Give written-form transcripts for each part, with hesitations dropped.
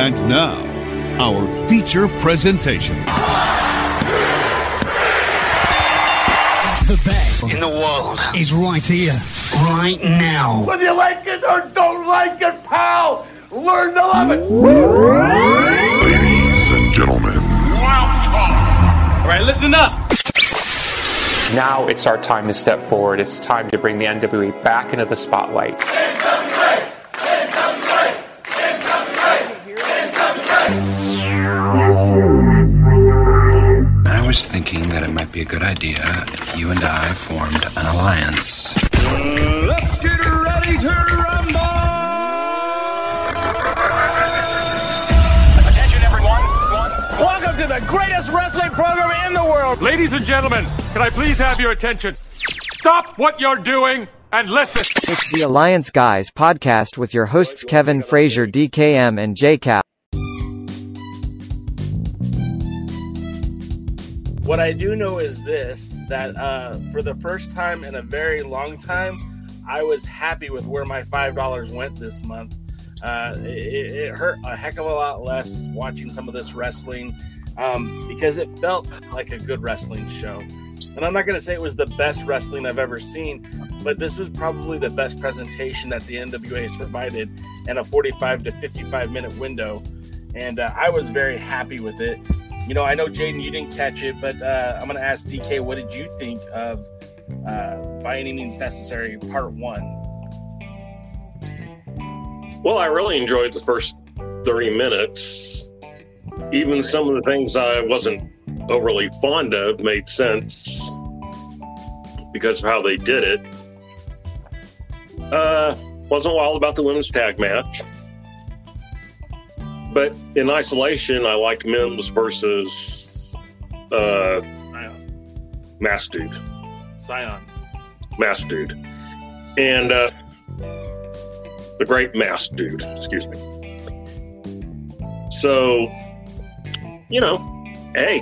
And now, our feature presentation. The best in the world is right here, right now. Whether you like it or don't like it, pal, learn to love it. Ladies and gentlemen, welcome. All right, listen up. Now it's our time to step forward. It's time to bring the NWA back into the spotlight. NWA! NWA! NWA! NWA! I was thinking that it might be a good idea if you and I formed an alliance. Let's get ready to rumble! Attention, everyone. Welcome to the greatest wrestling program in the world. Ladies and gentlemen, can I please have your attention? Stop what you're doing and listen. It's the Alliance Guys podcast with your hosts Kevin Frazier, DKM, and JCap. What I do know is this, that for the first time in a very long time, I was happy with where my $5 went this month. It hurt a heck of a lot less watching some of this wrestling because it felt like a good wrestling show. And I'm not going to say it was the best wrestling I've ever seen, but this was probably the best presentation that the NWA has provided in a 45 to 55 minute window. And I was very happy with it. You know, I know, Jaden, you didn't catch it, but I'm going to ask DK, what did you think of By Any Means Necessary Part 1? Well, I really enjoyed the first 30 minutes. Even some of the things I wasn't overly fond of made sense because of how they did it. Wasn't wild about the women's tag match, but in isolation, I liked Mims versus Mass Dude. Mass Dude, and the Great Mass Dude. Excuse me. So, you know, hey.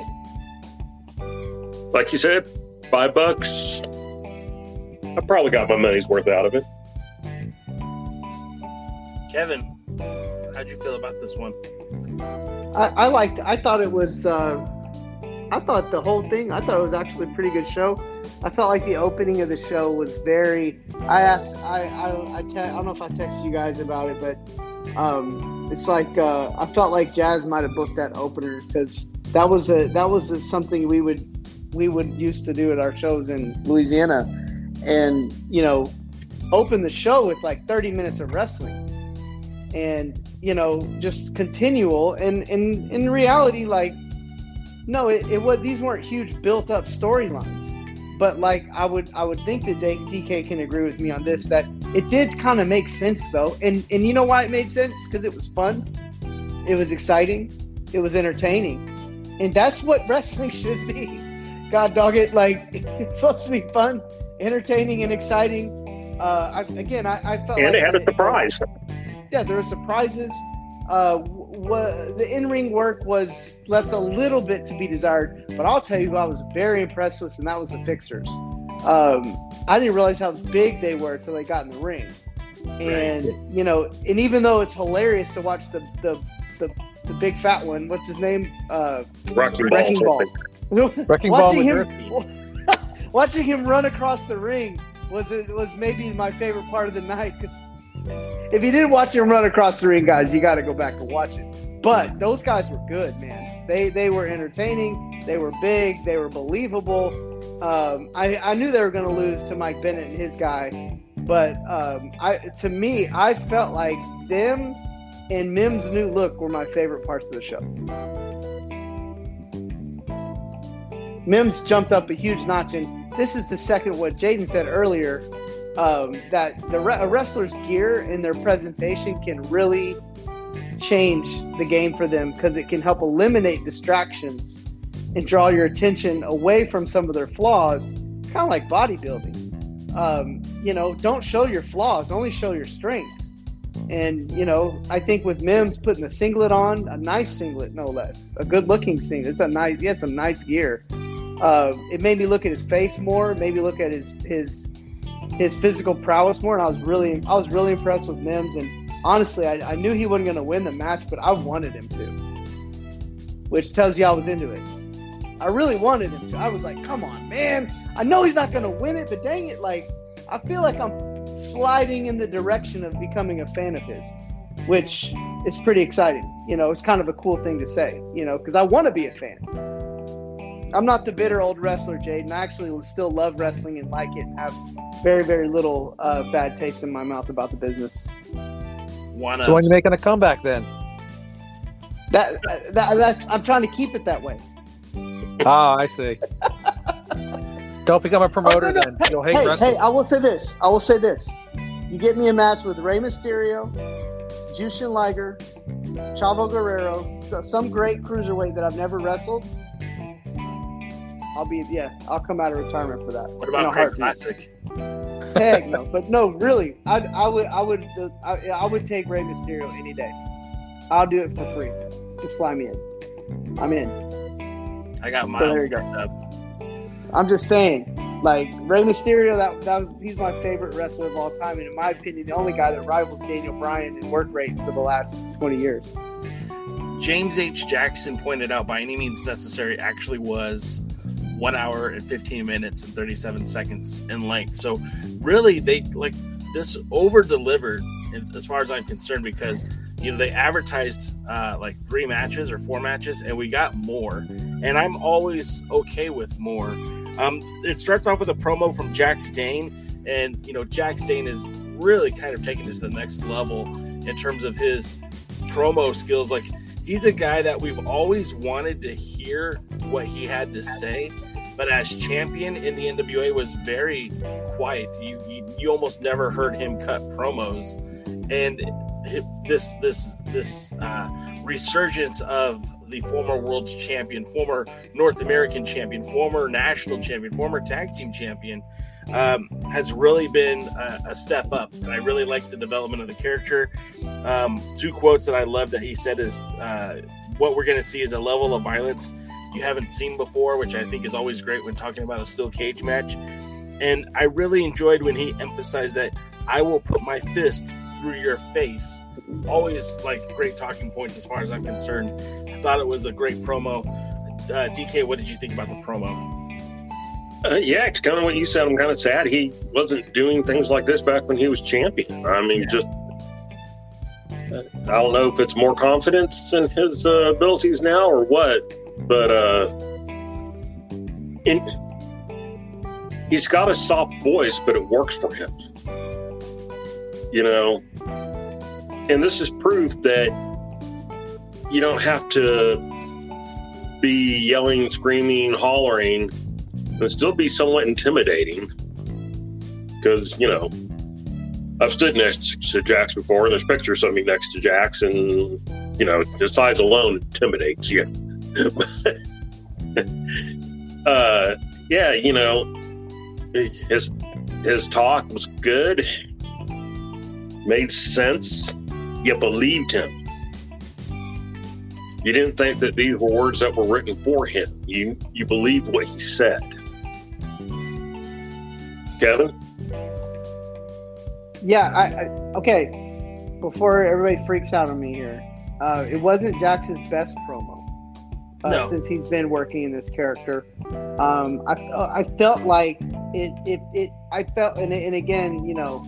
Like you said, $5. I probably got my money's worth out of it. Kevin, how'd you feel about this one? I thought it was actually a pretty good show. I felt like the opening of the show was very, I don't know if I texted you guys about it, but it's like, I felt like Jazz might've booked that opener because that was something we would used to do at our shows in Louisiana, and, you know, open the show with like 30 minutes of wrestling and, you know, just continual. And in reality, like, no, it was, these weren't huge built up storylines, but like, I would think that DK can agree with me on this, that it did kind of make sense though. And you know why it made sense? Cause it was fun. It was exciting. It was entertaining. And that's what wrestling should be. God dog it. Like, it's supposed to be fun, entertaining, and exciting. I felt and like it had a surprise. Yeah, there were surprises. The in-ring work was left a little bit to be desired, but I'll tell you who I was very impressed with, and that was the Fixers. I didn't realize how big they were until they got in the ring. And, right. You know, and even though it's hilarious to watch the big fat one, what's his name? Wrecking Ball. Wrecking Ball Legursky. Watching him run across the ring was maybe my favorite part of the night, because if you didn't watch him run across the ring, guys, you got to go back and watch it. But those guys were good, man. They were entertaining. They were big. They were believable. I knew they were going to lose to Mike Bennett and his guy, but to me, I felt like them and Mims' new look were my favorite parts of the show. Mims jumped up a huge notch, and this is the second what Jaden said earlier. That a wrestler's gear and their presentation can really change the game for them, because it can help eliminate distractions and draw your attention away from some of their flaws. It's kind of like bodybuilding. You know, don't show your flaws, only show your strengths. And, you know, I think with Mims putting a singlet on, a nice singlet, no less, a good looking singlet. He had some nice gear. It made me look at his face more, made me look at his physical prowess more, and I was really impressed with Mims, and honestly, I knew he wasn't going to win the match, but I wanted him to, which tells you I was into it. I really wanted him to. I was like, come on, man. I know he's not going to win it, but dang it, like, I feel like I'm sliding in the direction of becoming a fan of his, which is pretty exciting. You know, it's kind of a cool thing to say, you know, because I want to be a fan. I'm not the bitter old wrestler, Jaden. I actually still love wrestling and like it and have very, very little bad taste in my mouth about the business. So when are you making a comeback then? That's I'm trying to keep it that way. Ah, I see. Don't become a promoter then. Hey, you'll hate wrestling. Hey, I will say this. You get me a match with Rey Mysterio, Jushin Liger, Chavo Guerrero, some great cruiserweight that I've never wrestled. I'll come out of retirement for that. What about Craig Classic? Heck no, but no, really, I would take Rey Mysterio any day. I'll do it for free. Just fly me in. I'm in. I got mine. So there you go. I'm just saying, like Rey Mysterio, he's my favorite wrestler of all time, and in my opinion, the only guy that rivals Daniel Bryan in work rate for the last 20 years. James H. Jackson pointed out By Any Means Necessary actually was 1 hour and 15 minutes and 37 seconds in length. So really, they like this over delivered as far as I'm concerned, because you know they advertised like 3 matches or 4 matches, and we got more. And I'm always okay with more. It starts off with a promo from Jack Stane, and you know Jack Stane is really kind of taking it to the next level in terms of his promo skills. Like he's a guy that we've always wanted to hear what he had to say. But as champion in the NWA was very quiet. You almost never heard him cut promos, and this resurgence of the former world champion, former North American champion, former national champion, former tag team champion has really been a step up. And I really like the development of the character. 2 quotes that I love that he said is what we're going to see is a level of violence you haven't seen before, which I think is always great when talking about a steel cage match. And I really enjoyed when he emphasized that I will put my fist through your face. Always like great talking points as far as I'm concerned. I thought it was a great promo. DK, what did you think about the promo? Yeah, it's kind of what you said. I'm kind of sad he wasn't doing things like this back when he was champion. I mean, I don't know if it's more confidence in his abilities now or what. But he's got a soft voice, but it works for him, you know. And this is proof that you don't have to be yelling, screaming, hollering, and still be somewhat intimidating. Because, you know, I've stood next to Jax before, and there's pictures of me next to Jax, and, you know, the size alone intimidates you. Yeah, you know, his talk was good, made sense. You believed him. You didn't think that these were words that were written for him. You believed what he said. Kevin? Yeah, okay. Before everybody freaks out on me here, it wasn't Jax's best promo. No. Since he's been working in this character, I felt like it. I felt, and again, you know,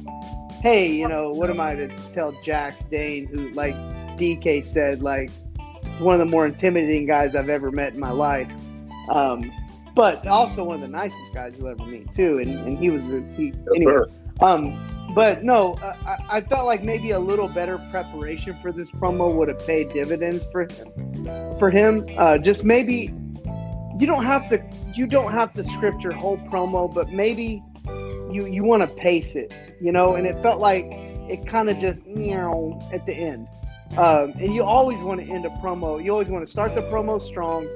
hey, you know, what am I to tell Jax Dane, who, like DK said, like one of the more intimidating guys I've ever met in my life, but also one of the nicest guys you'll ever meet too. And he was anyway. Sure. But no, I felt like maybe a little better preparation for this promo would have paid dividends for him. Just maybe you don't have to script your whole promo, but maybe you want to pace it, you know. And it felt like it kind of just at the end. And you always want to end a promo. You always want to start the promo strong,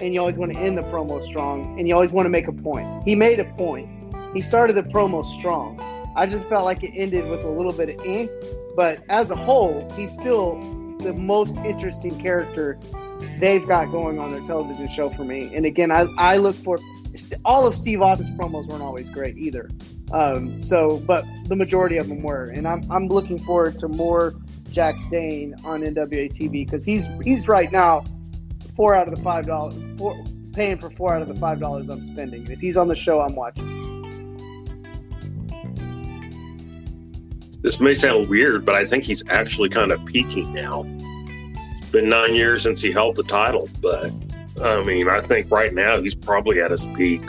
and you always want to end the promo strong, and you always want to make a point. He made a point. He started the promo strong. I just felt like it ended with a little bit of but as a whole, he's still the most interesting character they've got going on their television show for me. And again, I look for all of Steve Austin's promos weren't always great either. But the majority of them were, and I'm looking forward to more Jack Stane on NWA TV, because he's right now paying for $4 out of the $5 I'm spending. If he's on the show, I'm watching. This may sound weird, but I think he's actually kind of peaking now. It's been 9 years since he held the title, but I mean, I think right now he's probably at his peak.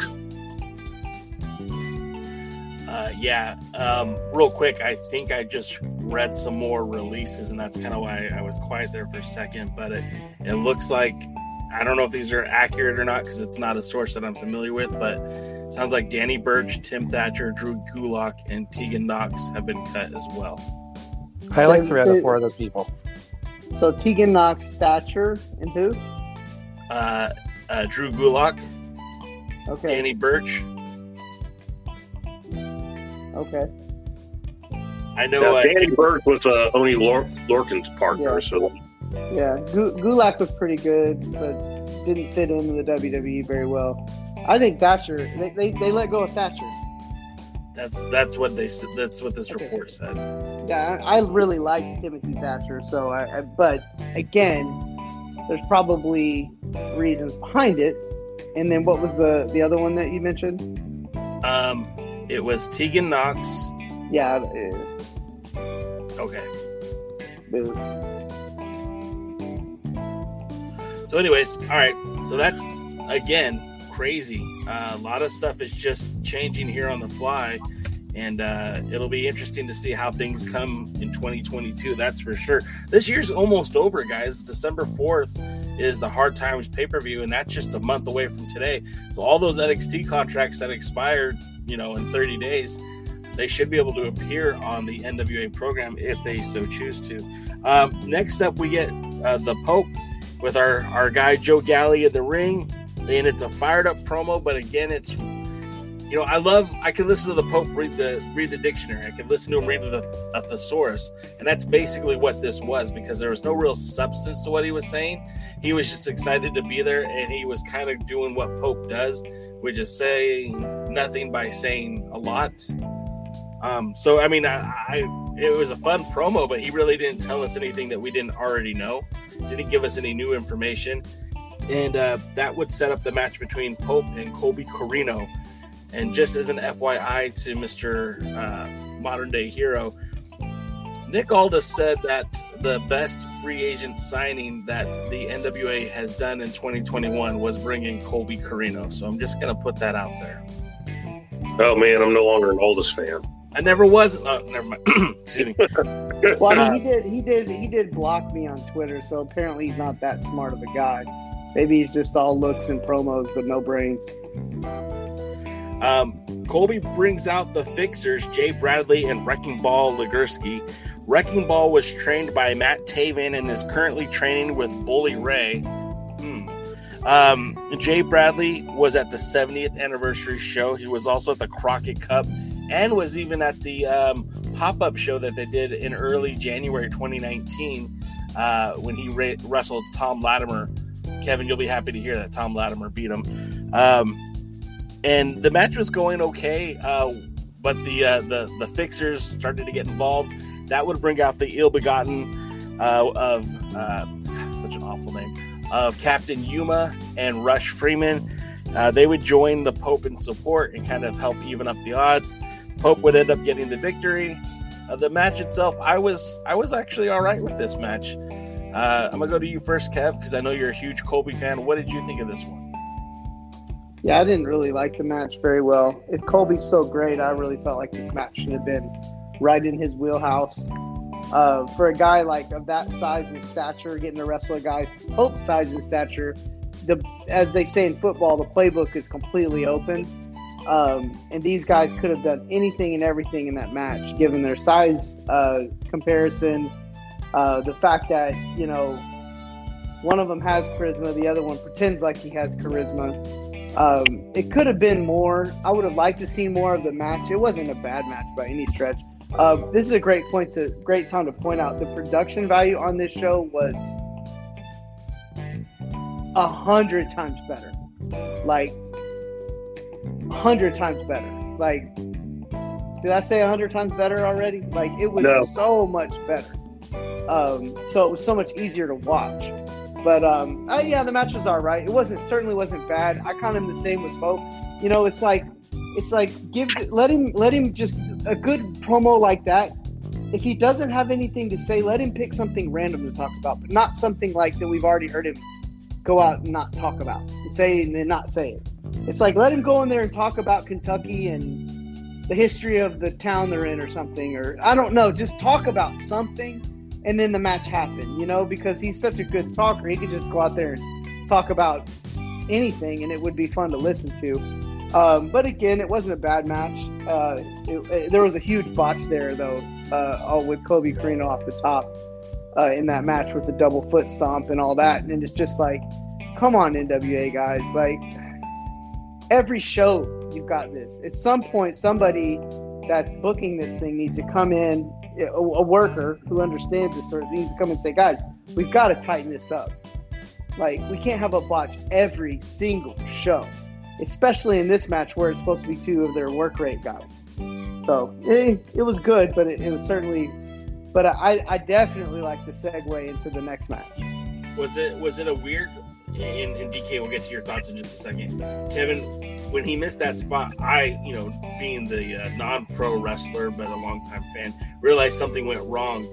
Real quick, I think I just read some more releases, and that's kind of why I was quiet there for a second, but it looks like, I don't know if these are accurate or not because it's not a source that I'm familiar with, but it sounds like Danny Burch, Tim Thatcher, Drew Gulak, and Tegan Nox have been cut as well. I like three out of four other people. So Tegan Nox, Thatcher, and who? Drew Gulak. Okay. Danny Burch. Okay. I know Danny Burch was only Lorcan's partner, yeah. So... Yeah, Gulak was pretty good, but didn't fit into the WWE very well. I think Thatcher. They let go of Thatcher. That's what they said. That's what this report said. Yeah, I really like Timothy Thatcher. So, but again, there's probably reasons behind it. And then what was the other one that you mentioned? It was Tegan Nox. Yeah. Okay. Boo. So anyways, all right, so that's, again, crazy. A lot of stuff is just changing here on the fly, and it'll be interesting to see how things come in 2022, that's for sure. This year's almost over, guys. December 4th is the Hard Times pay-per-view, and that's just a month away from today. So all those NXT contracts that expired, in 30 days, they should be able to appear on the NWA program if they so choose to. Next up, we get The Pope with our guy Joe Galli in the ring, and it's a fired up promo. But again, it's I can listen to the Pope read the dictionary. I can listen to him read a thesaurus, and that's basically what this was, because there was no real substance to what he was saying. He was just excited to be there, and he was kind of doing what Pope does, which is saying nothing by saying a lot. So I mean, it was a fun promo, but he really didn't tell us anything that we didn't already know. Didn't give us any new information. And that would set up the match between Pope and Colby Corino. And just as an FYI to Mr. Modern Day Hero, Nick Aldis said that the best free agent signing that the NWA has done in 2021 was bringing Colby Corino. So I'm just going to put that out there. Oh, man, I'm no longer an Aldis fan. I never was. Never mind. Excuse me. Well, I mean, he did block me on Twitter, so apparently he's not that smart of a guy. Maybe he's just all looks and promos, but no brains. Colby brings out the Fixers, Jay Bradley and Wrecking Ball Legursky. Wrecking Ball was trained by Matt Taven and is currently training with Bully Ray. Jay Bradley was at the 70th anniversary show. He was also at the Crockett Cup, and was even at the pop-up show that they did in early January 2019 when he wrestled Tom Latimer. Kevin, you'll be happy to hear that Tom Latimer beat him. And the match was going okay, but the Fixers started to get involved. That would bring out the Ill Begotten such an awful name, of Captain Yuma and Rush Freeman. They would join the Pope in support and kind of help even up the odds. Pope would end up getting the victory. The match itself, I was actually all right with this match. I'm going to go to you first, Kev, because I know you're a huge Colby fan. What did you think of this one? Yeah, I didn't really like the match very well. If Colby's so great, I really felt like this match should have been right in his wheelhouse. For a guy like of that size and stature, getting to wrestle a guy Pope's size and stature, as they say in football, the playbook is completely open. And these guys could have done anything and everything in that match, given their size comparison, the fact that, one of them has charisma, the other one pretends like he has charisma. It could have been more. I would have liked to see more of the match. It wasn't a bad match by any stretch. This is a great time to point out the production value on this show was 100 times better. Like, 100 times better. Like, did I say 100 times better already? Like, it was so much better. So it was so much easier to watch. But yeah, the match was all right. It wasn't certainly bad. I kind of am the same with Pope. You know, it's like let him just a good promo like that. If he doesn't have anything to say, let him pick something random to talk about, but not something like that we've already heard him go out and not talk about, and say and then not say it. It's like let him go in there and talk about Kentucky and the history of the town they're in or something, or I don't know, just talk about something, and then the match happened, you know, because he's such a good talker. He could just go out there and talk about anything, and it would be fun to listen to. But again, it wasn't a bad match. There was a huge botch there, though, with Colby Corino off the top in that match with the double foot stomp and all that. And it's just like, come on, NWA guys. Like, every show you've got this. At some point, somebody that's booking this thing needs to come in, a worker who understands this sort of thing needs to come and say, guys, we've got to tighten this up. Like, we can't have a botch every single show. Especially in this match where it's supposed to be two of their work rate guys. So it was good, but it was certainly. But I definitely like the segue into the next match. Was it a weird? And DK, we'll get to your thoughts in just a second. Kevin, when he missed that spot, I, you know, being the non-pro wrestler but a longtime fan, realized something went wrong.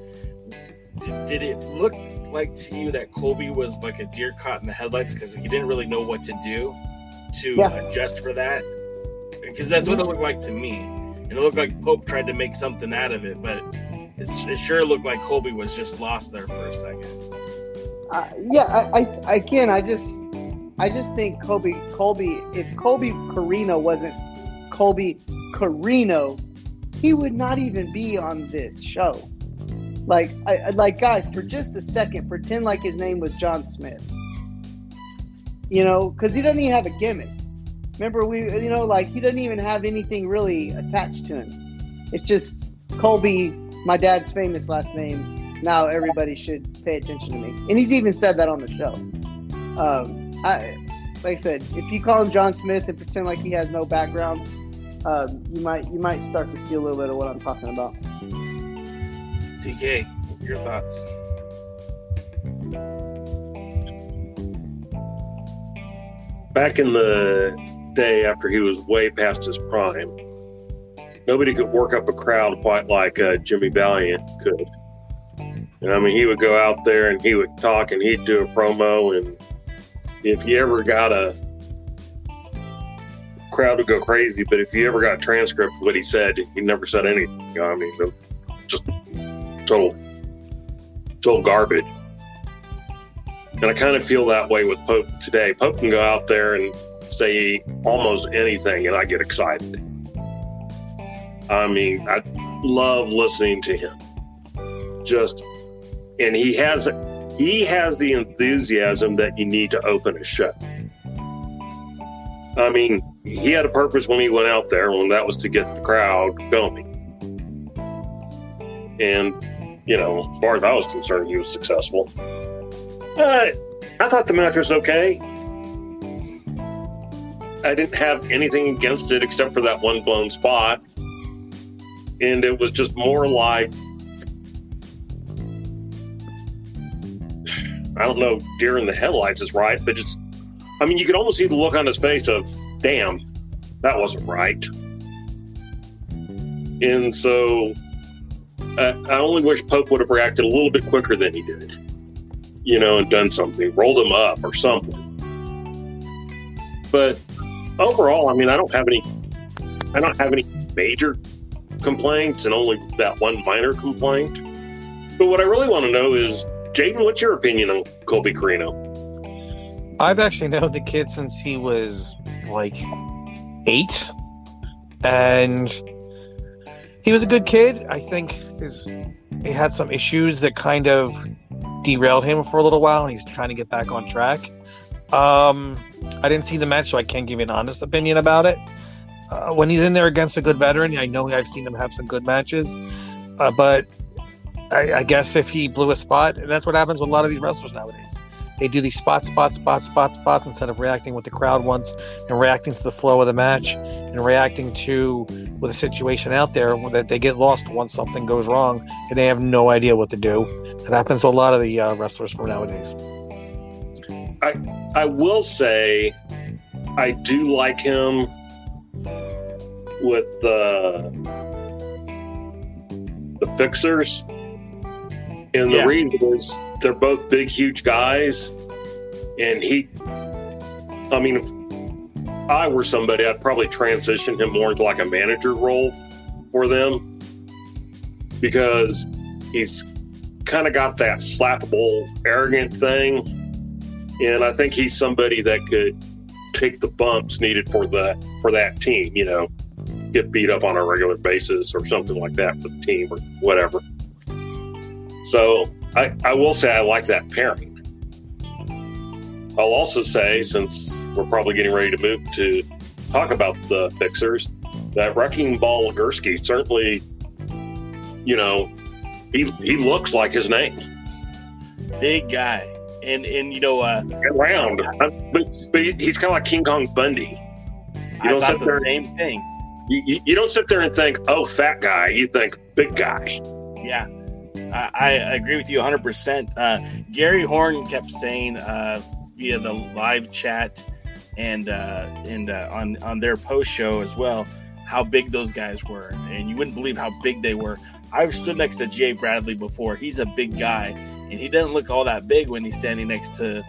Did it look like to you that Colby was like a deer caught in the headlights because he didn't really know what to do? Adjust for that, because that's what it looked like to me, and it looked like Pope tried to make something out of it, but it sure looked like Colby was just lost there for a second. I just think Colby, if Colby Corino wasn't Colby Corino, he would not even be on this show. Like, I guys, for just a second, pretend like his name was John Smith. You know, because he doesn't even have a gimmick. Remember, he doesn't even have anything really attached to him. It's just Colby, my dad's famous last name. Now everybody should pay attention to me. And he's even said that on the show. Like I said, if you call him John Smith and pretend like he has no background, you might start to see a little bit of what I'm talking about. TK, your thoughts? Back in the day, after he was way past his prime, nobody could work up a crowd quite like Jimmy Valiant could. And I mean, he would go out there and he would talk and he'd do a promo. And if you ever got a crowd would go crazy, but if you ever got a transcript of what he said, he never said anything. You know, I mean, just total garbage. And I kind of feel that way with Pope today. Pope can go out there and say almost anything, and I get excited. I mean, I love listening to him. And he has the enthusiasm that you need to open a show. I mean, he had a purpose when he went out there, and that was to get the crowd going. And, you know, as far as I was concerned, he was successful. I thought the match was okay. I didn't have anything against it except for that one blown spot. And it was just more like, I don't know, deer in the headlights is right, but just, I mean, you could almost see the look on his face of, damn, that wasn't right. And so I only wish Pope would have reacted a little bit quicker than he did. You know, and done something, rolled him up or something. But overall, I mean, I don't have any major complaints, and only that one minor complaint. But what I really want to know is, Jaden, what's your opinion on Colby Corino? I've actually known the kid since he was like 8, and he was a good kid. I think he had some issues that kind of derailed him for a little while, and he's trying to get back on track. I didn't see the match, so I can't give you an honest opinion about it. When he's in there against a good veteran, I know I've seen him have some good matches, but I guess if he blew a spot, and that's what happens with a lot of these wrestlers nowadays. They do these spots instead of reacting what the crowd wants and reacting to the flow of the match and reacting to with a situation out there that they get lost once something goes wrong and they have no idea what to do. It happens to a lot of the wrestlers from nowadays. I will say I do like him with the Fixers and the Rey Boys. They're both big, huge guys, and if I were somebody, I'd probably transition him more into like a manager role for them, because he's kind of got that slappable, arrogant thing, and I think he's somebody that could take the bumps needed for that team, you know, get beat up on a regular basis or something like that for the team or whatever. So I will say I like that pairing. I'll also say, since we're probably getting ready to move to talk about the Fixers, that Wrecking Ball Legursky certainly, you know, he looks like his name. Big guy. And you know... round. But he's kind of like King Kong Bundy. I thought the same thing. You don't sit there and think, oh, fat guy. You think, big guy. Yeah. I agree with you 100%. Gary Horn kept saying via the live chat and on their post show as well how big those guys were, and you wouldn't believe how big they were. I've stood next to Jay Bradley before. He's a big guy, and he doesn't look all that big when he's standing next to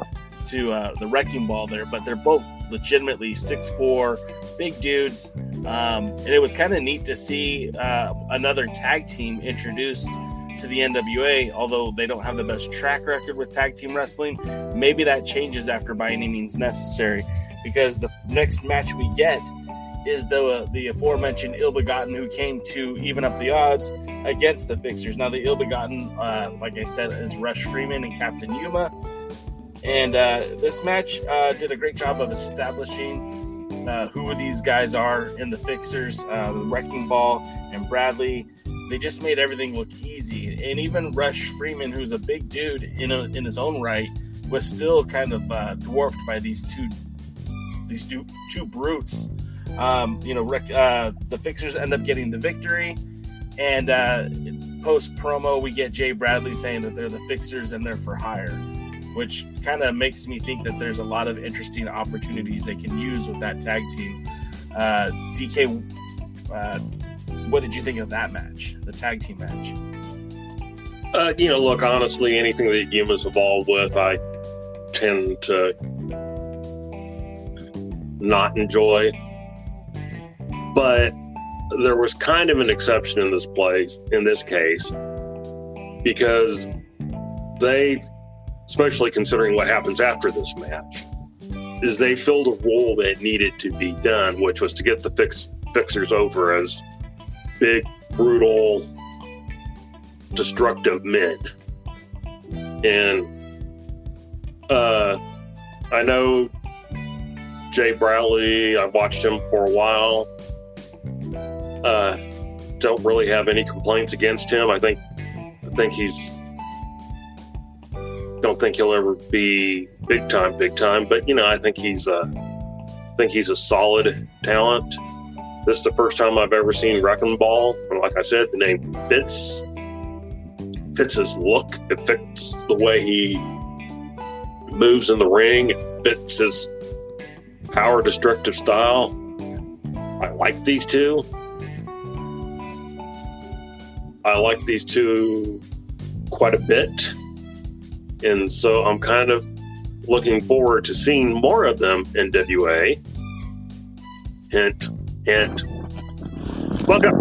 the Wrecking Ball there, but they're both legitimately 6'4", big dudes, and it was kind of neat to see another tag team introduced to the NWA, although they don't have the best track record with tag team wrestling. Maybe that changes after By Any Means Necessary, because the next match we get is the aforementioned Ill Begotten, who came to even up the odds against the Fixers. Now, the Ill Begotten, like I said, is Rush Freeman and Captain Yuma, and this match did a great job of establishing who these guys are in the Fixers. The Wrecking Ball and Bradley, they just made everything look easy. And even Rush Freeman, who's a big dude in his own right, was still kind of dwarfed by these two brutes. The Fixers end up getting the victory. And post-promo, we get Jay Bradley saying that they're the Fixers and they're for hire, which kind of makes me think that there's a lot of interesting opportunities they can use with that tag team. DK... what did you think of that match, the tag team match? Look, honestly, anything that Yuma's involved with, I tend to not enjoy. But there was kind of an exception in this case, because they, especially considering what happens after this match, is they filled a role that needed to be done, which was to get the Fixers over as big, brutal, destructive men. And I know Jay Bradley, I've watched him for a while. Don't really have any complaints against him. I think don't think he'll ever be big time, but I think he's a solid talent. This is the first time I've ever seen Wrecking Ball. And like I said, the name fits his look. It fits the way he moves in the ring. It fits his power destructive style. I like these two. I like these two quite a bit. And so I'm kind of looking forward to seeing more of them in NWA. And fuck up.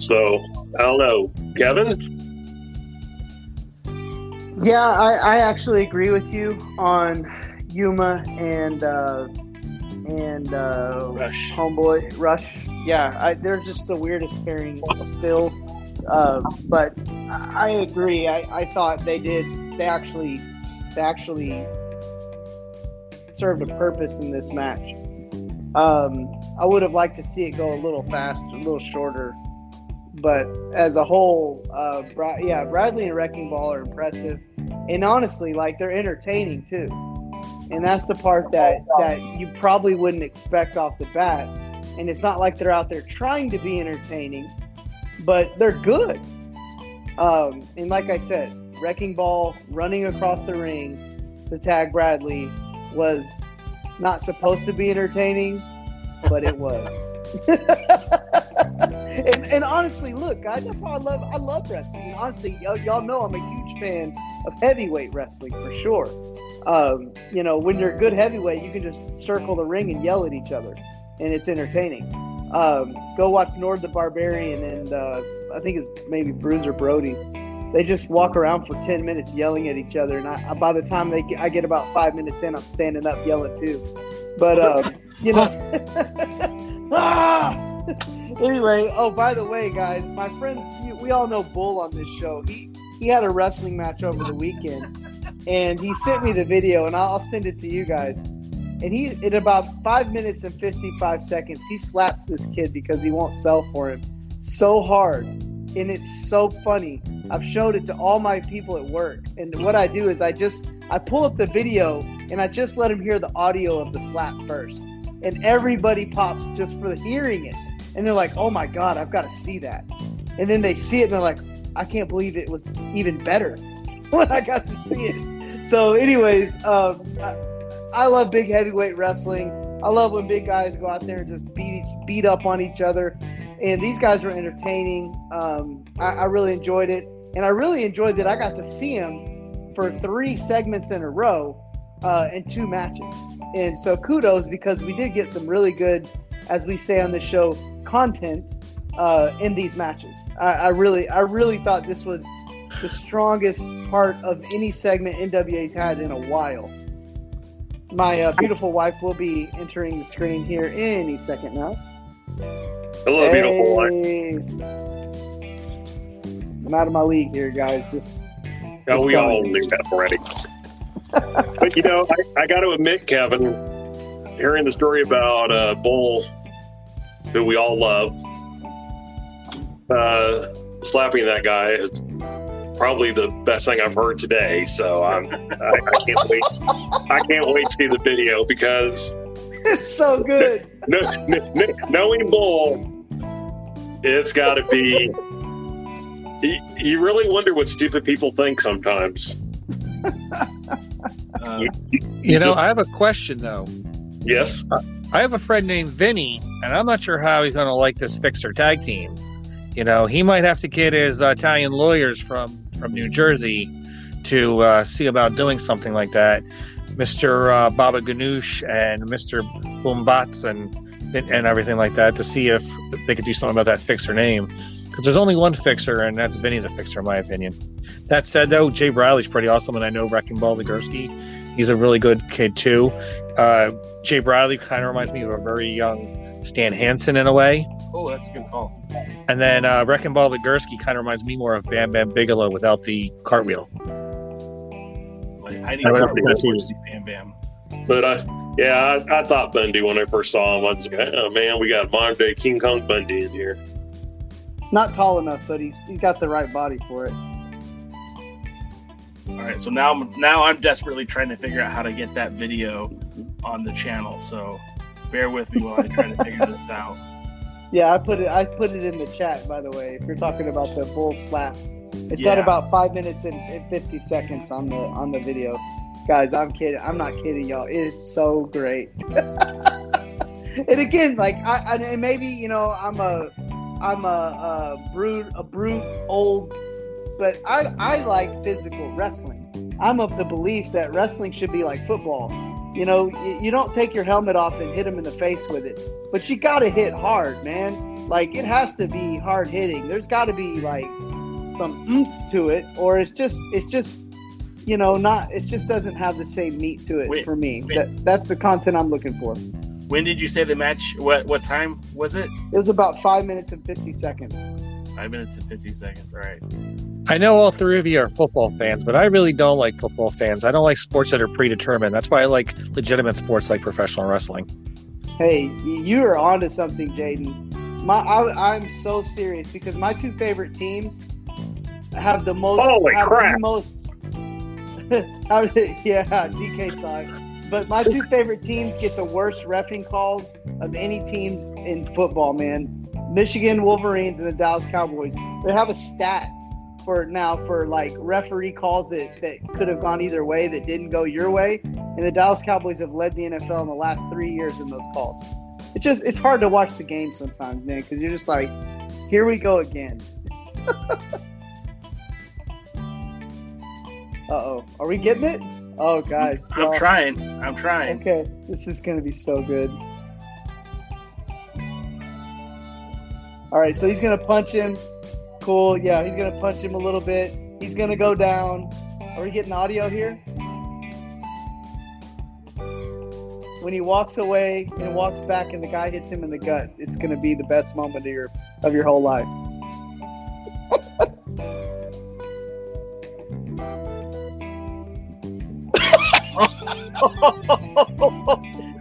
So I don't know, Kevin. Yeah, I actually agree with you on Yuma and Rush. Homeboy Rush. Yeah, they're just the weirdest pairing still. But I agree. I thought they actually served a purpose in this match. I would have liked to see it go a little faster, a little shorter. But as a whole, Bradley and Wrecking Ball are impressive. And honestly, like, they're entertaining too. And that's the part that you probably wouldn't expect off the bat. And it's not like they're out there trying to be entertaining, but they're good. And like I said, Wrecking Ball running across the ring to tag Bradley was not supposed to be entertaining, but it was. And honestly, look, guys, that's why I love wrestling. Honestly, y'all know I'm a huge fan of heavyweight wrestling for sure. You know, when you're a good heavyweight, you can just circle the ring and yell at each other, and it's entertaining. Go watch Nord the Barbarian and I think it's maybe Bruiser Brody. They just walk around for 10 minutes yelling at each other, and by the time I get about 5 minutes in, I'm standing up yelling too. But you know, anyway. Oh, by the way, guys, my friend, we all know Bull on this show. He had a wrestling match over the weekend, and he sent me the video, and I'll send it to you guys. And he, in about 5 minutes and 55 seconds, he slaps this kid because he won't sell for him so hard. And it's so funny. I've showed it to all my people at work. And what I do is I pull up the video and I just let him hear the audio of the slap first. And everybody pops just for hearing it. And they're like, oh my God, I've got to see that. And then they see it and they're like, I can't believe it was even better when I got to see it. So anyways, I love big heavyweight wrestling. I love when big guys go out there and just beat up on each other. And these guys were entertaining. I really enjoyed it. And I really enjoyed that I got to see him for 3 segments in a row and 2 matches. And so kudos, because we did get some really good, as we say on the show, content in these matches. I really thought this was the strongest part of any segment NWA's had in a while. My beautiful wife will be entering the screen here any second now. Hello, beautiful wife. I'm out of my league here, guys. We all knew that already. But, you know, I got to admit, Kevin, hearing the story about Bull, who we all love, slapping that guy is probably the best thing I've heard today. So I can't wait. I can't wait to see the video, because it's so good. Knowing Bull, it's got to be. You really wonder what stupid people think sometimes. I have a question though. Yes. I have a friend named Vinny, and I'm not sure how he's going to like this Fixer tag team. You know, he might have to get his Italian lawyers from New Jersey to see about doing something like that. Mr. Baba Ganoush and Mr. Boombots and everything like that, to see if they could do something about that Fixer name. Because there's only one Fixer, and that's Vinny the Fixer, in my opinion. That said, though, Jay Bradley's pretty awesome, and I know Wrecking Ball Legursky, he's a really good kid, too. Jay Bradley kind of reminds me of a very young Stan Hansen in a way. Oh, that's a good call. And then Wrecking Ball Legursky kind of reminds me more of Bam Bam Bigelow without the cartwheel. Like, I need to see Bam Bam. But I thought Bundy when I first saw him. I was like, oh man, we got modern day King Kong Bundy in here. Not tall enough, but he's got the right body for it. All right, so now I'm desperately trying to figure out how to get that video on the channel. So bear with me while I try to figure this out. Yeah, I put it in the chat, by the way, if you're talking about the Bull slap. It's at about 5 minutes and 50 seconds on the video. Guys, I'm kidding. I'm not kidding, y'all. It's so great. And again, like, I maybe, you know, I'm a brute old, but I like physical wrestling. I'm of the belief that wrestling should be like football. You know, you don't take your helmet off and hit them in the face with it, but you got to hit hard, man. Like, it has to be hard hitting. There's got to be like some oomph to it, or it's just, you know, not. It just doesn't have the same meat to it for me. That's the content I'm looking for. When did you say the match? What time was it? It was about 5 minutes and 50 seconds. 5 minutes and 50 seconds. All right. I know all three of you are football fans, but I really don't like football fans. I don't like sports that are predetermined. That's why I like legitimate sports like professional wrestling. Hey, you are onto something, Jaden. I'm so serious, because my two favorite teams have the most. Holy crap! The most. DK side. But my two favorite teams get the worst reffing calls of any teams in football, man. Michigan Wolverines and the Dallas Cowboys. They have a stat for like referee calls that could have gone either way that didn't go your way. And the Dallas Cowboys have led the NFL in the last 3 years in those calls. It's hard to watch the game sometimes, man, because you're just like, here we go again. Uh-oh. Are we getting it? Oh, guys. So, I'm trying. Okay. This is going to be so good. All right. So he's going to punch him. Cool. Yeah, he's going to punch him a little bit. He's going to go down. Are we getting audio here? When he walks away and walks back and the guy hits him in the gut, it's going to be the best moment of your whole life.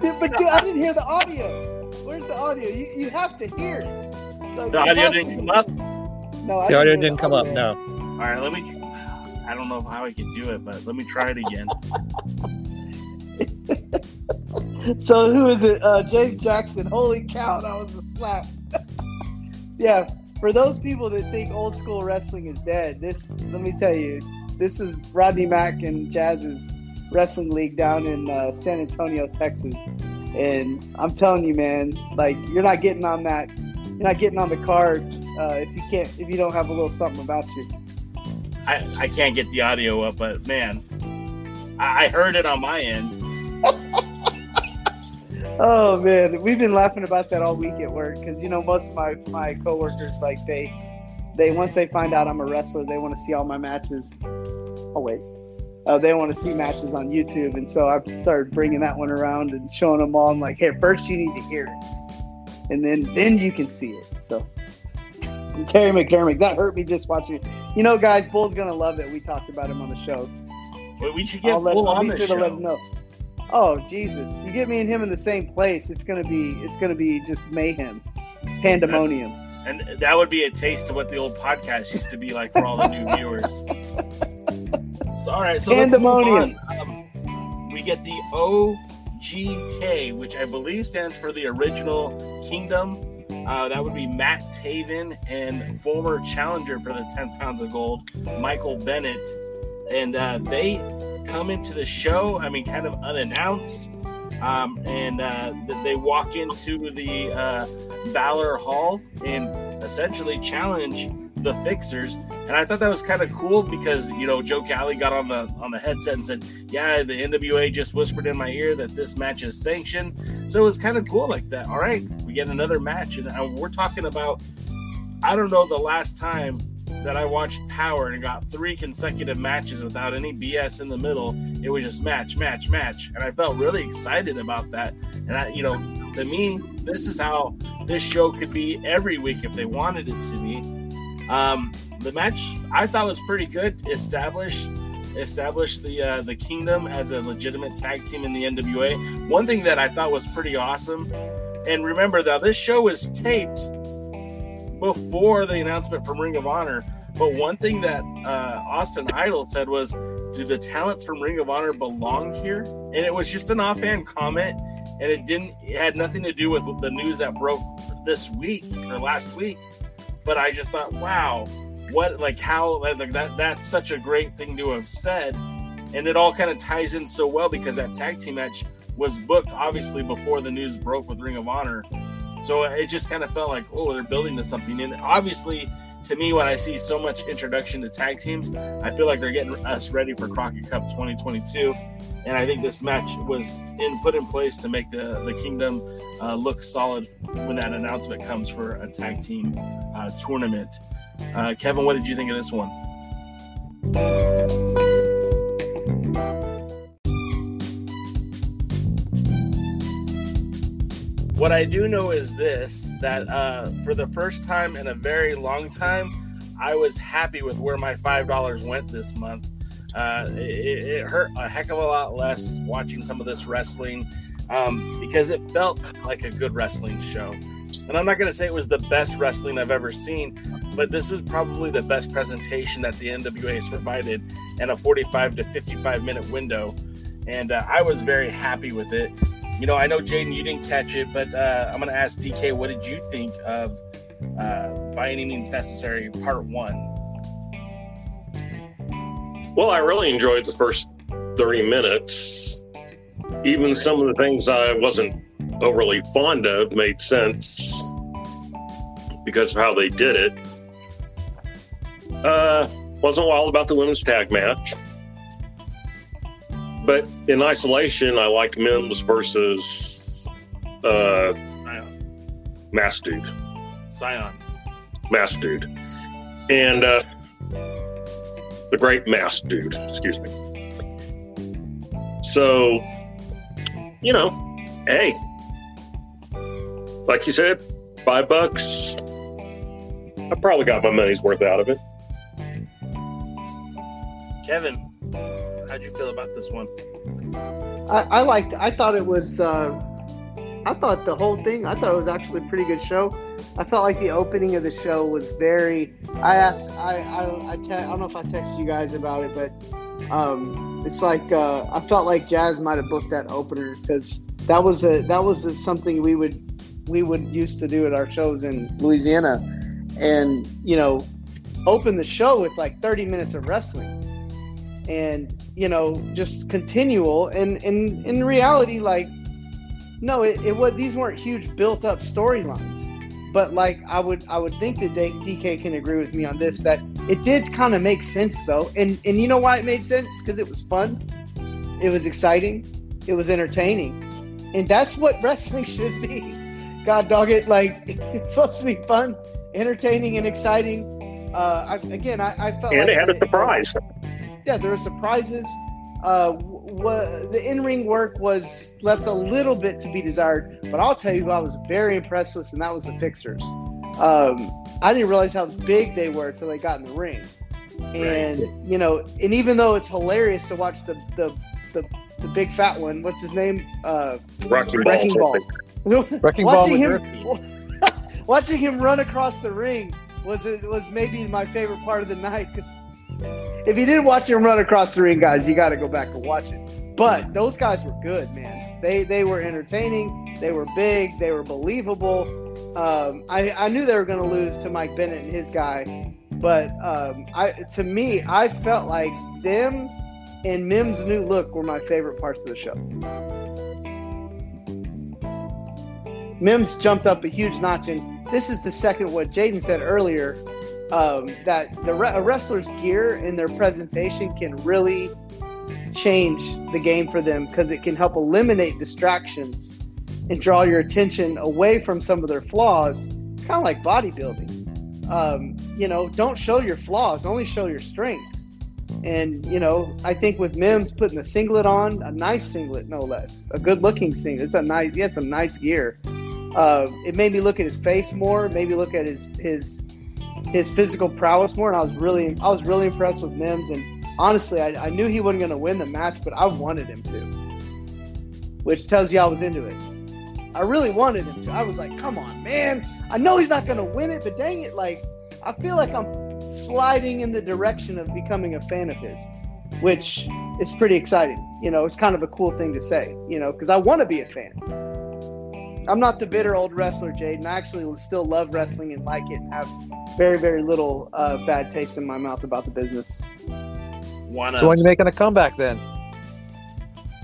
Dude, I didn't hear the audio. Where's the audio? You have to hear it. The audio didn't come up? No, the audio didn't come up, no. All right, I don't know how I can do it, but let me try it again. So who is it? James Jackson. Holy cow, that was a slap. Yeah, for those people that think old school wrestling is dead, let me tell you, this is Rodney Mack and Jazz's wrestling league down in San Antonio, Texas, and I'm telling you, man, like you're not getting on the card if you don't have a little something about you. I can't get the audio up, but man, I heard it on my end. Oh man, we've been laughing about that all week at work because most of my coworkers, like they once they find out I'm a wrestler, they want to see all my matches. Oh wait. They want to see matches on YouTube, and so I started bringing that one around and showing them all. I'm like, hey, first you need to hear it, and then you can see it. So, and Terry McDermott, that hurt me just watching it. Guys, Bull's going to love it. We talked about him on the show. Well, we should get Bull on the show. Let him know. Oh, Jesus. You get me and him in the same place, it's going to be just mayhem, pandemonium. And that would be a taste of what the old podcast used to be like for all the new viewers. All right, so let's move on. We get the OGK, which I believe stands for the Original Kingdom. That would be Matt Taven and former challenger for the 10 pounds of gold, Michael Bennett. And they come into the show, kind of unannounced. And they walk into the Valor Hall and essentially challenge the Fixers. And I thought that was kind of cool because, Joe Galli got on the headset and said, yeah, the NWA just whispered in my ear that this match is sanctioned. So it was kind of cool like that. All right, we get another match. And we're talking about, I don't know the last time that I watched Power and got 3 consecutive matches without any BS in the middle. It was just match, match, match. And I felt really excited about that. And, to me, this is how this show could be every week if they wanted it to be. The match I thought was pretty good. Established the Kingdom as a legitimate tag team in the NWA. One thing that I thought was pretty awesome, and remember now this show was taped before the announcement from Ring of Honor. But one thing that Austin Idol said was, "Do the talents from Ring of Honor belong here?" And it was just an offhand comment, and it had nothing to do with the news that broke this week or last week. But I just thought, wow. That's such a great thing to have said, and it all kind of ties in so well because that tag team match was booked obviously before the news broke with Ring of Honor, so it just kind of felt like, oh, they're building to something. And obviously, to me, when I see so much introduction to tag teams, I feel like they're getting us ready for Crockett Cup 2022, and I think this match was put in place to make the Kingdom look solid when that announcement comes for a tag team tournament. Kevin, what did you think of this one? What I do know is this, that for the first time in a very long time, I was happy with where my $5 went this month. It hurt a heck of a lot less watching some of this wrestling because it felt like a good wrestling show. And I'm not going to say it was the best wrestling I've ever seen, but this was probably the best presentation that the NWA has provided in a 45 to 55-minute window. And I was very happy with it. I know, Jaden, you didn't catch it, but I'm going to ask DK, what did you think of By Any Means Necessary Part 1? Well, I really enjoyed the first 30 minutes. Even some of the things I wasn't overly fond of made sense because of how they did it. Wasn't wild about the women's tag match. But in isolation, I liked Mims versus Mass Dude. Mass Dude. And the great Mass Dude, excuse me. So, you know, hey, like you said, $5. I probably got my money's worth out of it. Kevin, how'd you feel about this one? I thought it was actually a pretty good show. I felt like the opening of the show was very, I don't know if I texted you guys about it, but it's like I felt like Jazz might have booked that opener because that was something we would used to do at our shows in Louisiana, and you know, open the show with like 30 minutes of wrestling, and you know, just continual. And in reality, like, no, it was, these weren't huge built up storylines. But like I would think that DK can agree with me on this, that it did kind of make sense though, and you know why it made sense? Because it was fun, it was exciting, it was entertaining, and that's what wrestling should be. God dog it, like it's supposed to be fun, entertaining, and exciting. I felt and like it had a surprise. Yeah, there were surprises. The in-ring work was left a little bit to be desired, but I'll tell you who I was very impressed with, and that was the Fixers. I didn't realize how big they were until they got in the ring. And, you know, and even though it's hilarious to watch the big fat one, what's his name? Wrecking Ball. Wrecking Ball Legursky. Watching him run across the ring was maybe my favorite part of the night, because if you didn't watch him run across the ring, guys, you got to go back and watch it. But those guys were good, man. They were entertaining. They were big. They were believable. I knew they were going to lose to Mike Bennett and his guy. But I felt like them and Mims' new look were my favorite parts of the show. Mims jumped up a huge notch. And this is the second, what Jaden said earlier, that a wrestler's gear and their presentation can really change the game for them, because it can help eliminate distractions and draw your attention away from some of their flaws. It's kind of like bodybuilding. You know, don't show your flaws, only show your strengths. And, you know, I think with Mims putting a singlet on, a nice singlet, no less, a good looking singlet. He had some nice gear. It made me look at his face more, made me look at his physical prowess more, and I was really impressed with Mims. And honestly, I knew he wasn't going to win the match, but I wanted him to, which tells you I was into it. I really wanted him to. I was like, come on, man. I know he's not going to win it, but dang it, like, I feel like I'm sliding in the direction of becoming a fan of his, which is pretty exciting. You know, it's kind of a cool thing to say, you know, because I want to be a fan. I'm not the bitter old wrestler, Jaden. I actually still love wrestling and like it, and have very, very little bad taste in my mouth about the business. So when are you making a comeback then?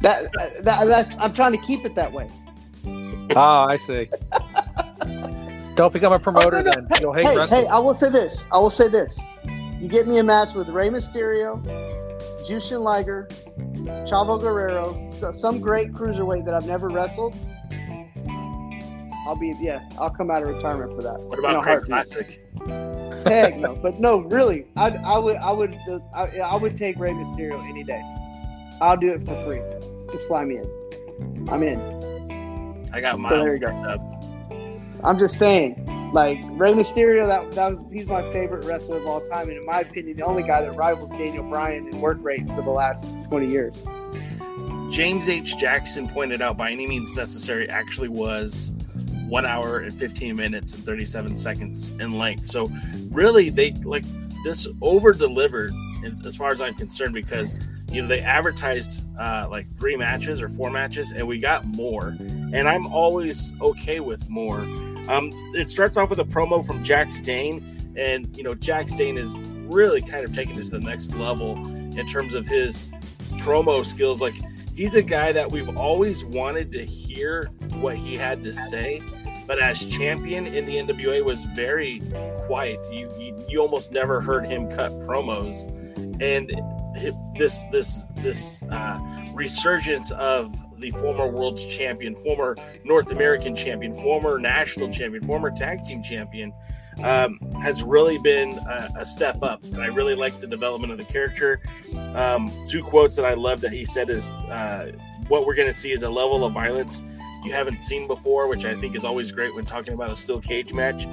I'm trying to keep it that way. Ah, I see. Don't become a promoter then. Hey, you'll hate wrestling. Hey, I will say this. You get me a match with Rey Mysterio, Jushin Liger, Chavo Guerrero, some great cruiserweight that I've never wrestled, I'll come out of retirement for that. What about Craig Classic? Heck no, but no, really, I would take Rey Mysterio any day. I'll do it for free. Just fly me in. I'm in. I got mine. So there you go. I'm just saying, like, Rey Mysterio, he's my favorite wrestler of all time, and in my opinion, the only guy that rivals Daniel Bryan in work rate for the last 20 years. James H. Jackson pointed out By Any Means Necessary actually was 1 hour and 15 minutes and 37 seconds in length. So really, they like this over delivered as far as I'm concerned, because, you know, they advertised like 3 matches or 4 matches, and we got more, and I'm always okay with more. It starts off with a promo from Jax Dane, and, you know, Jax Dane is really kind of taking it to the next level in terms of his promo skills. Like, he's a guy that we've always wanted to hear what he had to say, but as champion in the NWA was very quiet. You almost never heard him cut promos, and this resurgence of the former world champion, former North American champion, former national champion, former tag team champion, has really been a step up. And I really like the development of the character. Two quotes that I love that he said is, what we're going to see is a level of violence you haven't seen before, which I think is always great when talking about a steel cage match.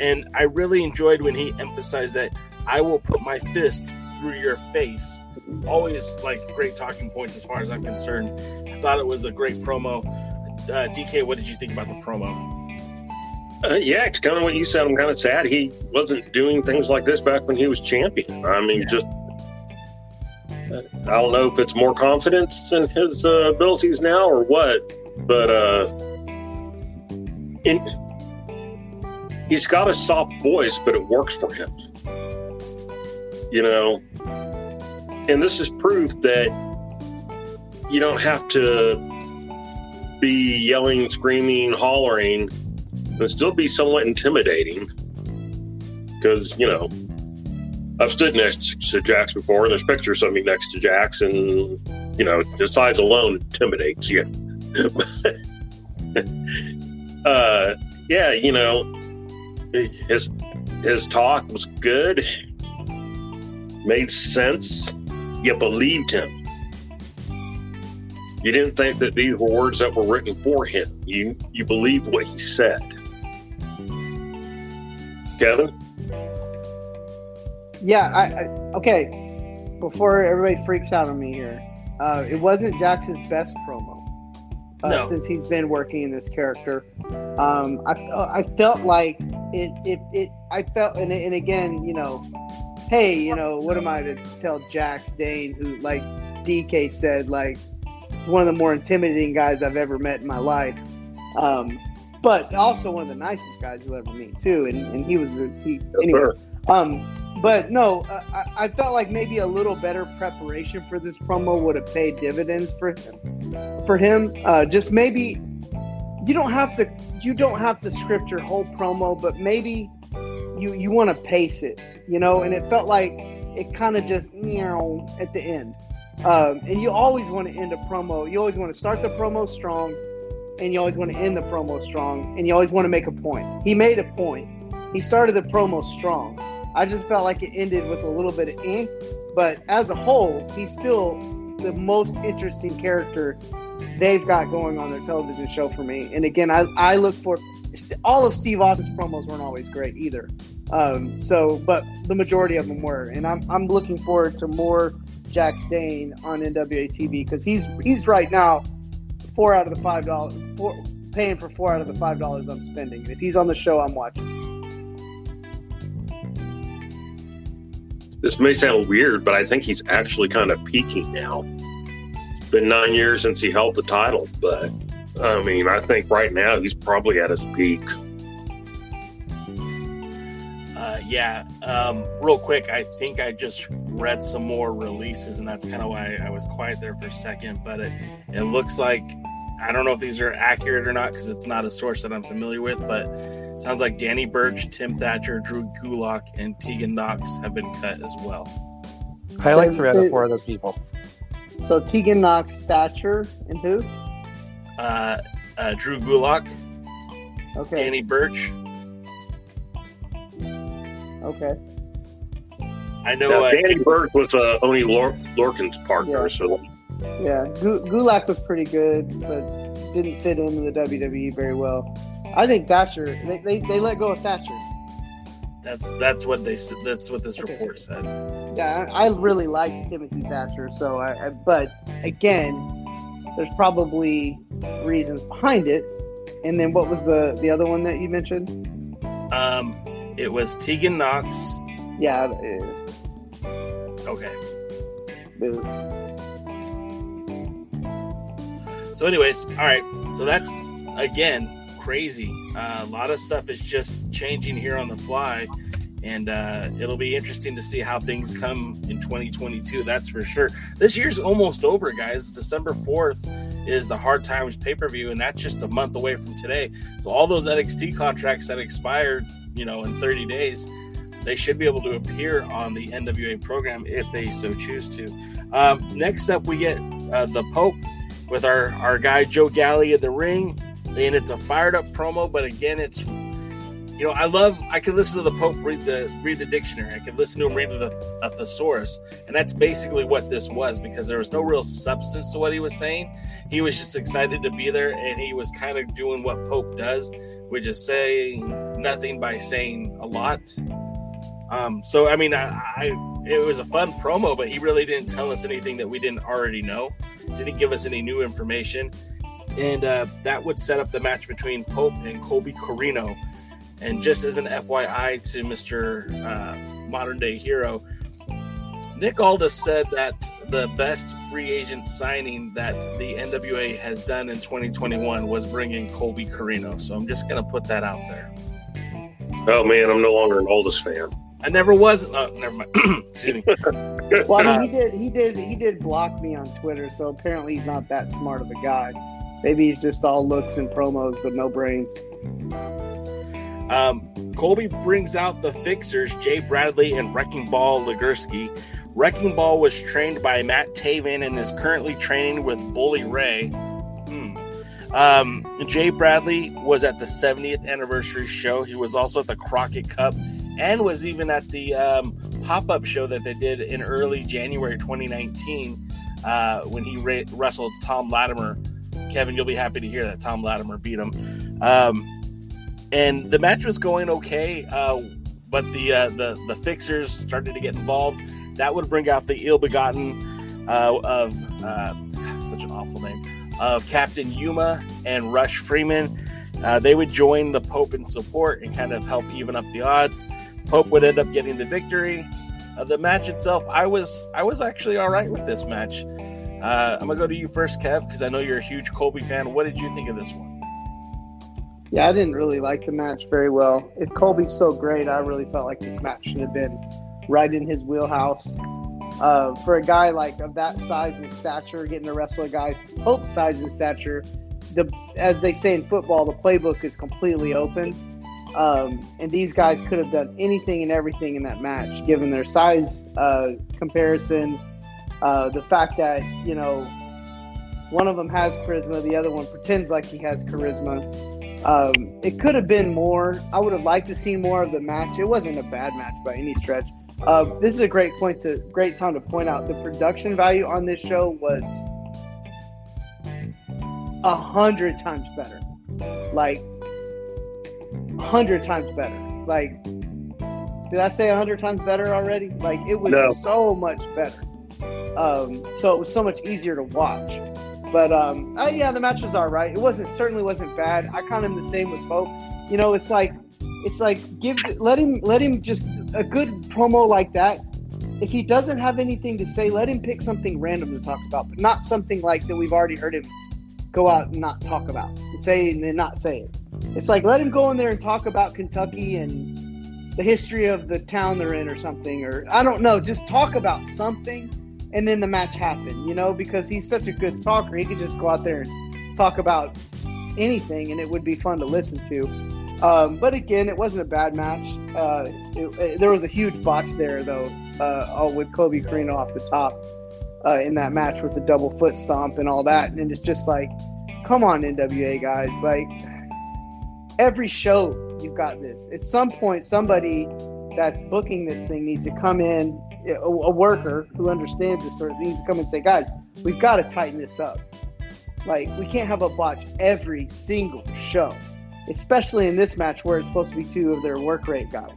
And I really enjoyed when he emphasized that I will put my fist through your face. Always like great talking points as far as I'm concerned. I thought it was a great promo. DK, what did you think about the promo? Yeah, it's kind of what you said. I'm kind of sad he wasn't doing things like this back when he was champion. I mean, just, I don't know if it's more confidence in his abilities now or what, but he's got a soft voice, but it works for him, you know? And this is proof that you don't have to be yelling, screaming, hollering. It'll still be somewhat intimidating because, you know, I've stood next to Jax before, and there's pictures of me next to Jax, and, you know, the size alone intimidates you. Yeah, you know, his talk was good, made sense. You believed him. You didn't think that these were words that were written for him. You believed what he said. Kevin? Yeah, okay. Before everybody freaks out on me here, it wasn't Jax's best promo no. Since he's been working in this character. I felt like and again, you know, hey, you know, what am I to tell Jax Dane, who, like DK said, like, one of the more intimidating guys I've ever met in my life. But also one of the nicest guys you'll ever meet too. And he was, anyway. But no, I felt like maybe a little better preparation for this promo would have paid dividends for him. Just maybe you don't have to script your whole promo, but maybe you want to pace it, you know? And it felt like it kind of just meow at the end. And you always want to end a promo. You always want to start the promo strong, and you always want to end the promo strong, and you always want to make a point. He made a point. He started the promo strong. I just felt like it ended with a little bit of ink, but as a whole, he's still the most interesting character they've got going on their television show for me. And again, I look for all of Steve Austin's promos weren't always great either. But the majority of them were, and I'm looking forward to more Jack Stane on NWA TV, because he's right now paying for $4 out of the $5 I'm spending. If he's on the show, I'm watching. This may sound weird, but I think he's actually kind of peaking now. It's been 9 years since he held the title, but I mean, I think right now he's probably at his peak. Real quick, I think I just read some more releases, and that's kind of why I was quiet there for a second, but it looks like, I don't know if these are accurate or not because it's not a source that I'm familiar with, but it sounds like Danny Burch, Tim Thatcher, Drew Gulak, and Tegan Nox have been cut as well. I like three out of four other people. So Tegan Nox, Thatcher, and who? Drew Gulak. Okay. Danny Burch. Okay. I know Danny Burch was only Lorcan's partner, yeah. So. Yeah, Gulak was pretty good, but didn't fit into the WWE very well. I think Thatcher. They let go of Thatcher. That's what they said. That's what this report said. Yeah, I really like Timothy Thatcher. So, but again, there's probably reasons behind it. And then what was the other one that you mentioned? It was Tegan Nox. Yeah. Okay. Boo. So anyways, all right. So that's, again, crazy. A lot of stuff is just changing here on the fly. And it'll be interesting to see how things come in 2022. That's for sure. This year's almost over, guys. December 4th is the Hard Times pay-per-view, and that's just a month away from today. So all those NXT contracts that expired, you know, in 30 days, they should be able to appear on the NWA program if they so choose to. Next up, we get the Pope with our guy Joe Galli in the ring, and it's a fired-up promo, but again, it's... You know, I can listen to the Pope read the dictionary. I can listen to him read a thesaurus. And that's basically what this was, because there was no real substance to what he was saying. He was just excited to be there, and he was kind of doing what Pope does, which is saying nothing by saying a lot. So, I mean, it was a fun promo, but he really didn't tell us anything that we didn't already know. Didn't give us any new information. And that would set up the match between Pope and Colby Corino. And just as an FYI to Mr. Modern Day Hero, Nick Aldis said that the best free agent signing that the NWA has done in 2021 was bringing Colby Corino. So I'm just going to put that out there. Oh, man, I'm no longer an Aldis fan. I never was. Never mind. Excuse me. Well, I mean, he did block me on Twitter, so apparently he's not that smart of a guy. Maybe he's just all looks and promos, but no brains. Colby brings out the Fixers, Jay Bradley and Wrecking Ball Legursky. Wrecking Ball was trained by Matt Taven and is currently training with Bully Ray. Jay Bradley was at the 70th anniversary show. He was also at the Crockett Cup and was even at the pop-up show that they did in early January 2019 when he wrestled Tom Latimer. Kevin, you'll be happy to hear that Tom Latimer beat him. And the match was going okay, but the Fixers started to get involved. That would bring out the Ill Begotten such an awful name, of Captain Yuma and Rush Freeman. They would join the Pope in support and kind of help even up the odds. Pope would end up getting the victory. The match itself, I was actually all right with this match. I'm going to go to you first, Kev, because I know you're a huge Colby fan. What did you think of this one? Yeah, I didn't really like the match very well. If Colby's so great, I really felt like this match should have been right in his wheelhouse. For a guy like of that size and stature, getting to wrestle a guy's Pope's size and stature, as they say in football, the playbook is completely open. And these guys could have done anything and everything in that match, given their size comparison, the fact that, you know, one of them has charisma, the other one pretends like he has charisma. It could have been more. I would have liked to see more of the match. It wasn't a bad match by any stretch. This is a great time to point out the production value on this show was 100 times better. Like 100 times better. Like, did I say 100 times better already? Like, it was so much better. So it was so much easier to watch. But, yeah, the match was all right. It certainly wasn't bad. I kind of am the same with Pope. You know, it's like let him just a good promo like that. If he doesn't have anything to say, let him pick something random to talk about, but not something like that we've already heard him go out and not talk about and say and then not say it. It's like, let him go in there and talk about Kentucky and the history of the town they're in or something, or I don't know, just talk about something. And then the match happened, you know, because he's such a good talker. He could just go out there and talk about anything, and it would be fun to listen to. But again, it wasn't a bad match. There was a huge botch there, though, all with Colby Corino off the top in that match with the double foot stomp and all that. And it's just like, come on, NWA guys. Like, every show you've got this. At some point, somebody that's booking this thing needs to come in, a worker who understands this sort of thing, needs to come and say, guys, we've got to tighten this up. Like, we can't have a botch every single show, especially in this match where it's supposed to be two of their work rate guys.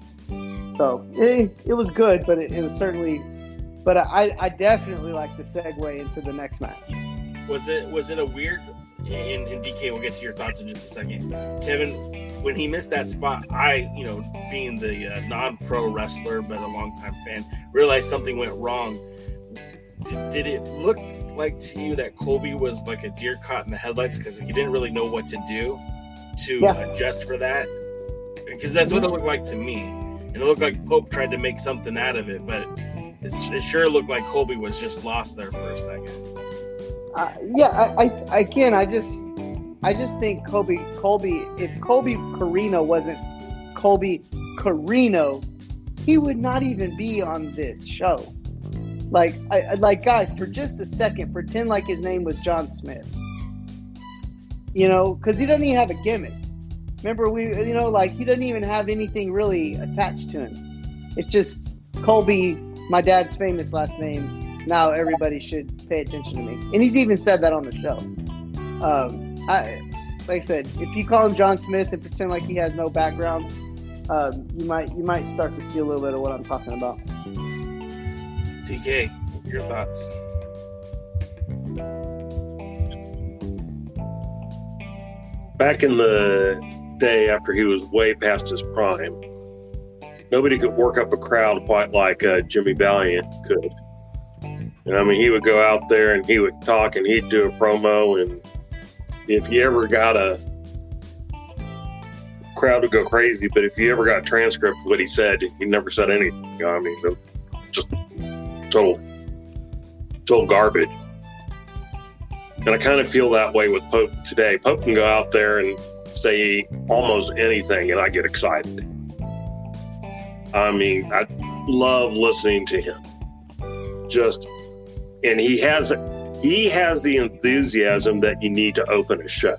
So it was good, but it was certainly, but I definitely like the segue into the next match. Was it a weird, and DK, we'll get to your thoughts in just a second, Kevin, when he missed that spot, I, you know, being the non-pro wrestler but a longtime fan, realized something went wrong. Did it look like to you that Colby was like a deer caught in the headlights because he didn't really know what to do to adjust for that? Because that's what it looked like to me. And it looked like Pope tried to make something out of it, but it sure looked like Colby was just lost there for a second. I just think if Colby Corino wasn't Colby Corino, he would not even be on this show. Like, guys, for just a second, pretend like his name was John Smith. You know, because he doesn't even have a gimmick. Remember, he doesn't even have anything really attached to him. It's just Colby, my dad's famous last name. Now everybody should pay attention to me. And he's even said that on the show. Like I said, if you call him John Smith and pretend like he has no background, you might start to see a little bit of what I'm talking about. TK, your thoughts? Back in the day, after he was way past his prime, nobody could work up a crowd quite like Jimmy Valiant could. And I mean, he would go out there and he would talk and he'd do a promo, and if you ever got a crowd would go crazy, but if you ever got a transcript of what he said, he never said anything. You know what I mean? Just total garbage. And I kind of feel that way with Pope today. Pope can go out there and say almost anything, and I get excited. I mean, I love listening to him. And he has the enthusiasm that you need to open a show.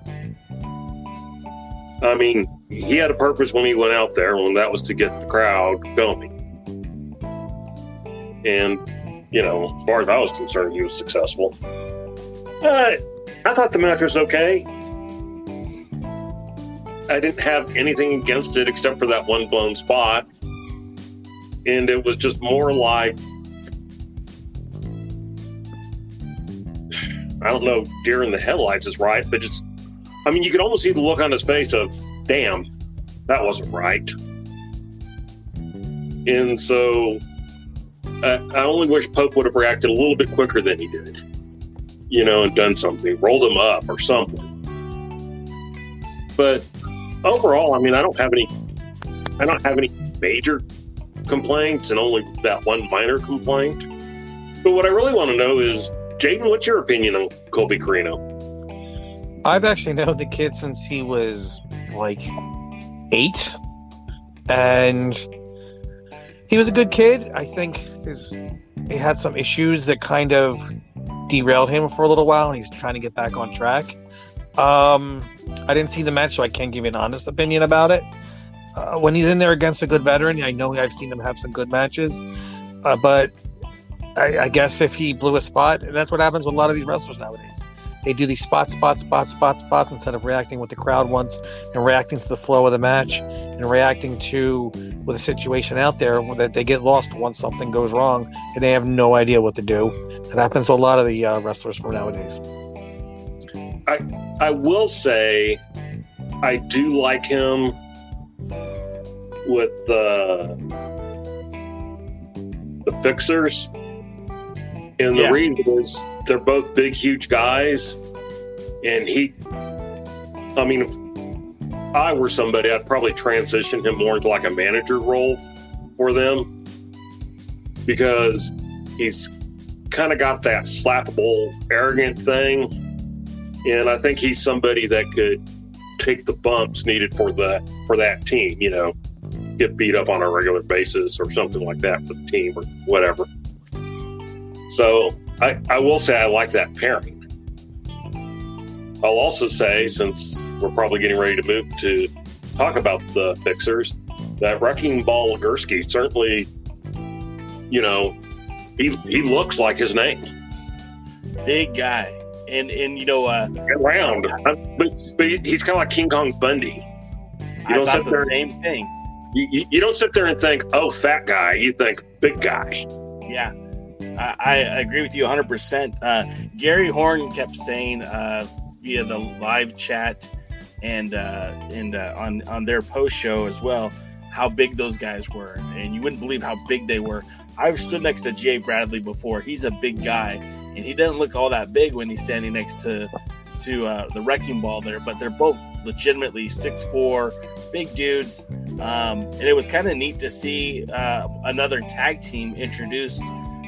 I mean, he had a purpose when he went out there, and that was to get the crowd going. And, you know, as far as I was concerned, he was successful. I thought the match was okay. I didn't have anything against it except for that one blown spot. And it was just more like, I don't know, deer in the headlights is right, but just, I mean, you could almost see the look on his face of, damn, that wasn't right. And so I only wish Pope would have reacted a little bit quicker than he did, you know, and done something, rolled him up or something. But overall, I mean, I don't have any major complaints, and only that one minor complaint. But what I really want to know is, Jaden, what's your opinion on Colby Corino? I've actually known the kid since he was like 8, and he was a good kid. I think he had some issues that kind of derailed him for a little while, and he's trying to get back on track. I didn't see the match, so I can't give you an honest opinion about it. When he's in there against a good veteran, I know I've seen him have some good matches, but I guess if he blew a spot, and that's what happens with a lot of these wrestlers nowadays. They do these spots instead of reacting what the crowd wants and reacting to the flow of the match and reacting to with a situation out there, that they get lost once something goes wrong and they have no idea what to do. That happens to a lot of the wrestlers from nowadays. I will say I do like him with the Fixers. And the reason is they're both big, huge guys. And if I were somebody, I'd probably transition him more into like a manager role for them, because he's kind of got that slappable, arrogant thing. And I think he's somebody that could take the bumps needed for that team, you know, get beat up on a regular basis or something like that for the team or whatever. So I will say I like that pairing. I'll also say, since we're probably getting ready to move to talk about the Fixers, that Wrecking Ball Legursky certainly, you know, he looks like his name. Big guy. And you know... round. But he's kind of like King Kong Bundy. You don't sit there, same thing. You don't sit there and think, oh, fat guy. You think, big guy. Yeah. I agree with you 100%. Gary Horn kept saying via the live chat and on their post show as well how big those guys were, and you wouldn't believe how big they were. I've stood next to Jay Bradley before. He's a big guy, and he doesn't look all that big when he's standing next to to the Wrecking Ball there, but they're both legitimately 6'4", big dudes. And it was kind of neat to see another tag team introduced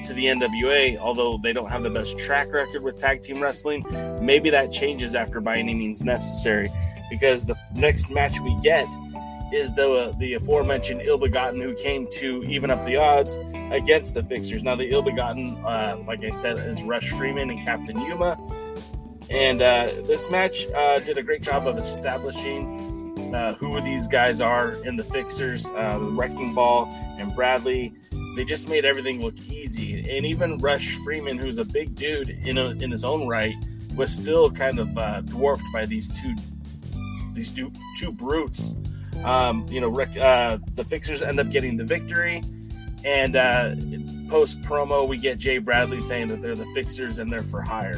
to the NWA, although they don't have the best track record with tag team wrestling. Maybe that changes after By Any Means Necessary, because the next match we get is the aforementioned Ill Begotten, who came to even up the odds against the Fixers. Now, the Ill Begotten, like I said, is Rush Freeman and Captain Yuma. And this match did a great job of establishing who these guys are in the Fixers. The Wrecking Ball and Bradley, they just made everything look easy. And even Rush Freeman, who's a big dude in his own right, was still kind of dwarfed by these two brutes. The Fixers end up getting the victory, and post promo we get Jay Bradley saying that they're the Fixers and they're for hire,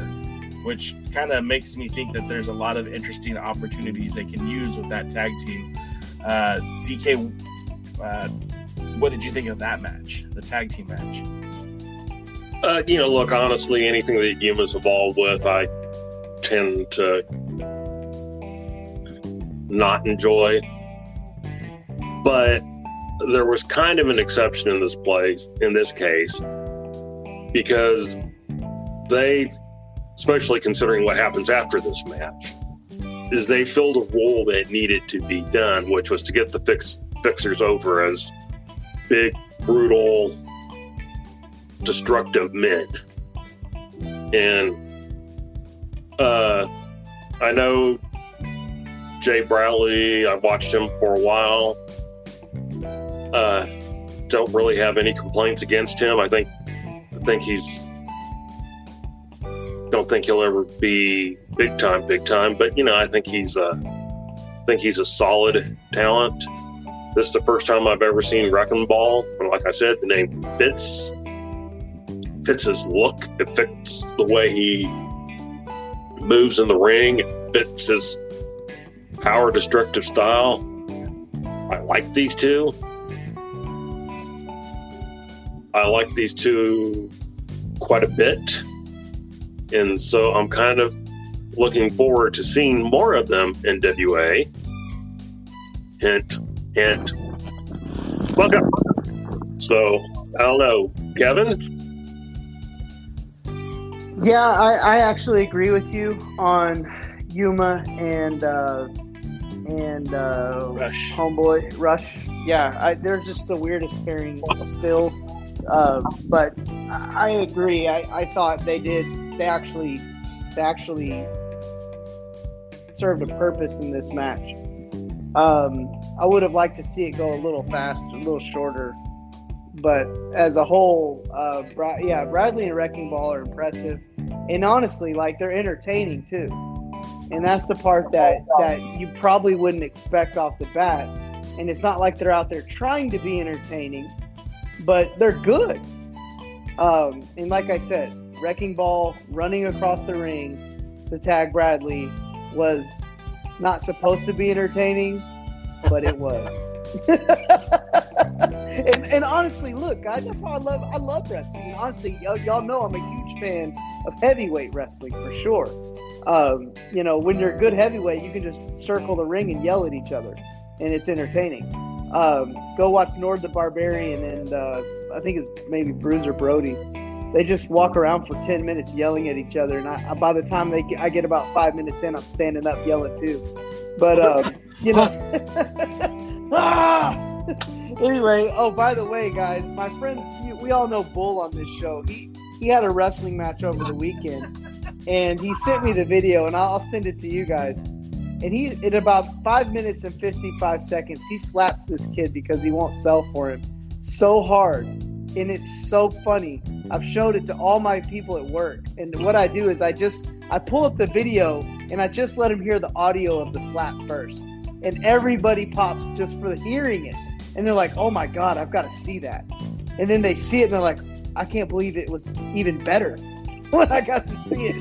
which kind of makes me think that there's a lot of interesting opportunities they can use with that tag team. DK, what did you think of that match, the tag team match? Look, honestly, anything that Yuma's involved with, I tend to not enjoy. But there was kind of an exception in this case, because they, especially considering what happens after this match, is they filled a role that needed to be done, which was to get the Fixers over as big, brutal, destructive men. And I know Jay Bradley, I watched him for a while. Don't really have any complaints against him. I think don't think he'll ever be big time. But I think he's a solid talent. This is the first time I've ever seen Wrecking Ball, and like I said, the name fits his look. It fits the way he moves in the ring. It fits his power destructive style. I like these two. Quite a bit. And so I'm kind of looking forward to seeing more of them in WA. Hint. Fuck up. So, I don't know. Kevin? Yeah, I actually agree with you on Yuma and Rush. Homeboy Rush. Yeah, they're just the weirdest pairing still. But I agree. I thought they actually served a purpose in this match. I would have liked to see it go a little faster, a little shorter. But as a whole, Bradley and Wrecking Ball are impressive. And honestly, they're entertaining too. And that's the part that you probably wouldn't expect off the bat. And it's not like they're out there trying to be entertaining, but they're good. And like I said, Wrecking Ball running across the ring to tag Bradley was not supposed to be entertaining, but it was. and honestly, look, guys, that's why I love wrestling. And honestly, y'all know I'm a huge fan of heavyweight wrestling for sure. When you're a good heavyweight, you can just circle the ring and yell at each other, and it's entertaining. Go watch Nord the Barbarian and I think it's maybe Bruiser Brody. They just walk around for 10 minutes yelling at each other, and by the time I get about 5 minutes in, I'm standing up yelling too. But Anyway, oh, by the way, guys, my friend, we all know Bull on this show. He had a wrestling match over the weekend. And he sent me the video, and I'll send it to you guys. And he, in about 5 minutes and 55 seconds, he slaps this kid because he won't sell for him so hard. And it's so funny. I've showed it to all my people at work. And what I do is I pull up the video, and I just let him hear the audio of the slap first. And everybody pops just for hearing it. And they're like, oh, my God, I've got to see that. And then they see it, and they're like, I can't believe it was even better when I got to see it.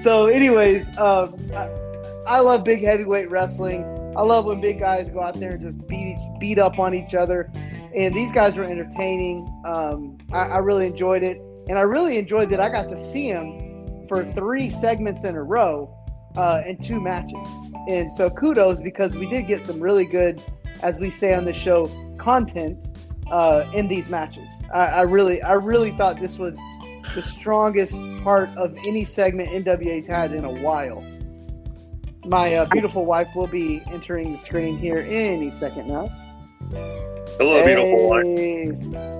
So anyways, I love big heavyweight wrestling. I love when big guys go out there and just beat up on each other. And these guys were entertaining. I really enjoyed it. And I really enjoyed that I got to see him for 3 segments in a row in two matches. And so kudos, because we did get some really good, as we say on the show, content in these matches. I really thought this was the strongest part of any segment NWA's had in a while. My beautiful wife will be entering the screen here any second now. Hello, beautiful wife.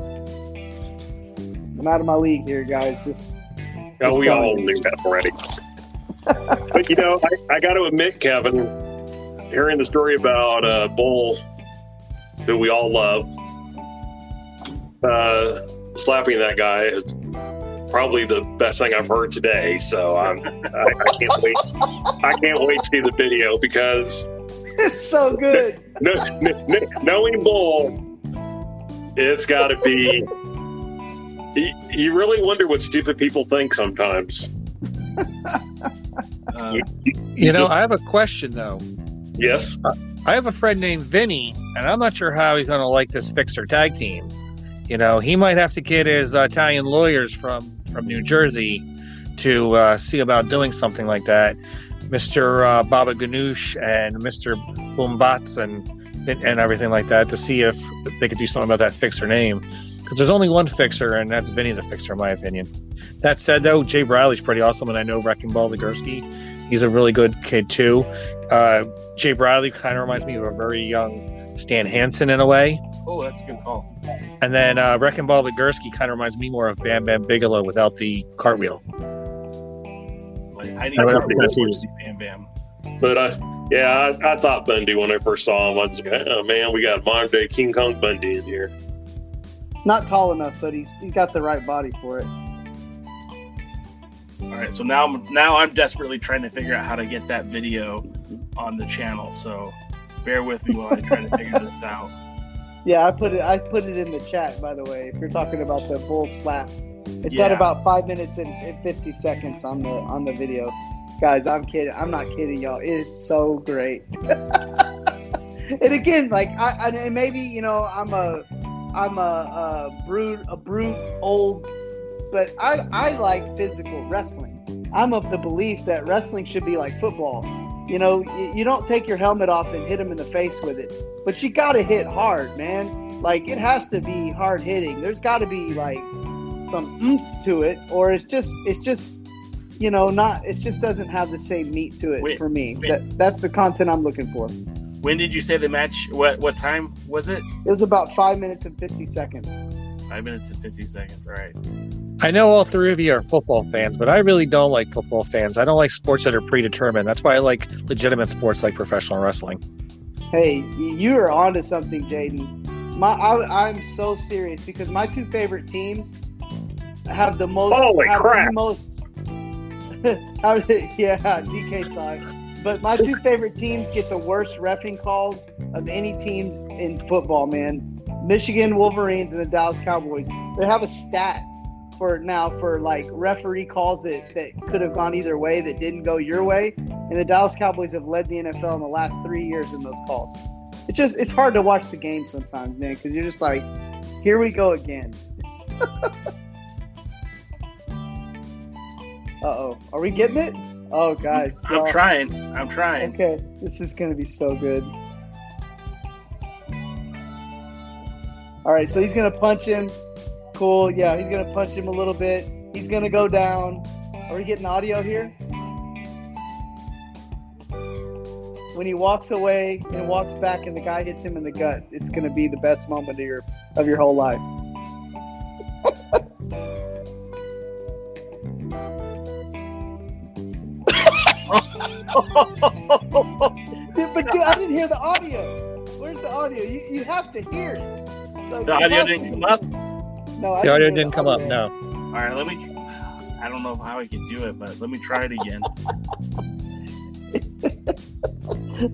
I'm out of my league here, guys. No, we all knew that already. But, you know, I got to admit, Kevin, hearing the story about Bull, who we all love, slapping that guy is probably the best thing I've heard today. So I can't wait. I can't wait to see the video, because it's so good. Knowing Bull, it's got to be. You really wonder what stupid people think sometimes. I have a question, though. Yes? I have a friend named Vinny, and I'm not sure how he's going to like this Fixer tag team. You know, he might have to get his Italian lawyers from New Jersey to see about doing something like that. Mr. Baba Ganoush and Mr. Boombots and everything like that, to see if they could do something about that Fixer name. Because there's only one Fixer, and that's Vinny the Fixer, in my opinion. That said, though, Jay Bradley's pretty awesome, and I know Wrecking Ball Legursky, he's a really good kid, too. Jay Bradley kind of reminds me of a very young Stan Hansen in a way. Oh, that's a good call. And then Wrecking Ball Legursky kind of reminds me more of Bam Bam Bigelow without the cartwheel. I didn't see Bam Bam. But I thought Bundy when I first saw him. I was like, oh, man, we got modern day King Kong Bundy in here. Not tall enough, but he's got the right body for it. All right, so now I'm desperately trying to figure out how to get that video on the channel. So bear with me while I try to figure this out. Yeah, I put it in the chat, by the way. If you're talking about the bull slap, it's at about 5 minutes and 50 seconds on the video, guys. I'm kidding. I'm not kidding, y'all. It's so great. And again, like I maybe I'm a brute old. But I like physical wrestling. I'm of the belief that wrestling should be like football. You know, you don't take your helmet off and hit them in the face with it. But you got to hit hard, man. Like, it has to be hard hitting. There's got to be, like, some oomph to it. Or it just doesn't have the same meat to it for me. That's the content I'm looking for. When did you say the match? What time was it? It was about 5 minutes and 50 seconds. 5 minutes and 50 seconds, all right. I know all three of you are football fans, but I really don't like football fans. I don't like sports that are predetermined. That's why I like legitimate sports like professional wrestling. Hey, you are onto something, Jaden. I'm so serious, because my two favorite teams have the most... Holy crap! The most, DK side. But my two favorite teams get the worst reffing calls of any teams in football, man. Michigan Wolverines and the Dallas Cowboys. They have a stat for like referee calls that could have gone either way that didn't go your way, and the Dallas Cowboys have led the NFL in the last 3 years in those calls. It's hard to watch the game sometimes, man, because you're just like, here we go again. Uh-oh. Are we getting it? Oh, guys. So, I'm trying. Okay. This is going to be so good. All right, so he's going to punch him. Cool. Yeah, he's going to punch him a little bit. He's going to go down. Are we getting audio here? When he walks away and walks back and the guy hits him in the gut, it's going to be the best moment of your whole life. Dude, I didn't hear the audio. Where's the audio? You have to hear it. Like, the audio didn't come up? No, the audio didn't come up, no. All right, I don't know how I can do it, but let me try it again.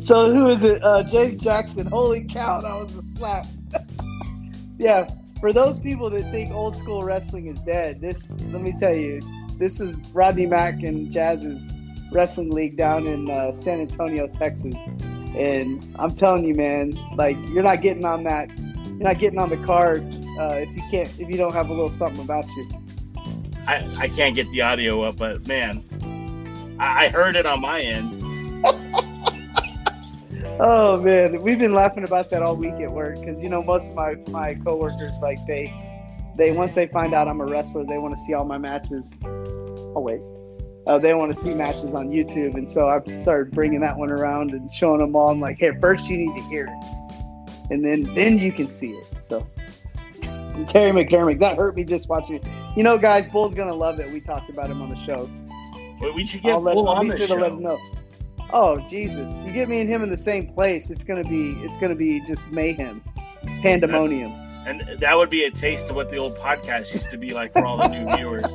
So who is it? James Jackson. Holy cow, that was a slap. Yeah, for those people that think old school wrestling is dead, let me tell you, this is Rodney Mack and Jazz's wrestling league down in San Antonio, Texas. And I'm telling you, man, like, you're not getting on that. You're not getting on the card if you don't have a little something about you. I can't get the audio up, but man, I heard it on my end. Oh, man. We've been laughing about that all week at work because, you know, most of my coworkers, like, they once they find out I'm a wrestler, they want to see all my matches. Oh, wait. They want to see matches on YouTube. And so I started bringing that one around and showing them all. I'm like, hey, first you need to hear it. And then you can see it. So Terry McDermott, that hurt me just watching it. You know, guys, Bull's going to love it. We talked about him on the show. Wait, we should get Bull on the show. Let him know. Oh, Jesus. You get me and him in the same place, it's gonna be just mayhem. Pandemonium. And that would be a taste of what the old podcast used to be like for all the new viewers.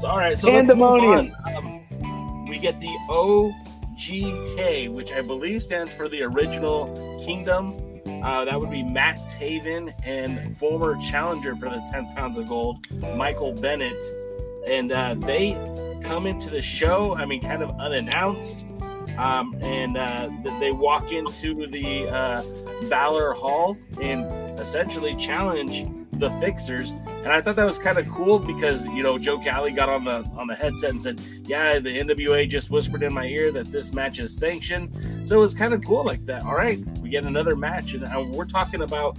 So, all right, so pandemonium. Let's move on. We get the OGK, which I believe stands for the Original Kingdom. That would be Matt Taven and former challenger for the 10 pounds of gold, Michael Bennett. And they come into the show, I mean, kind of unannounced, and they walk into the Valor Hall and essentially challenge the Fixers. And I thought that was kind of cool because, you know, Joe Galli got on the headset and said, yeah, the NWA just whispered in my ear that this match is sanctioned. So it was kind of cool like that. All right, we get another match, and we're talking about,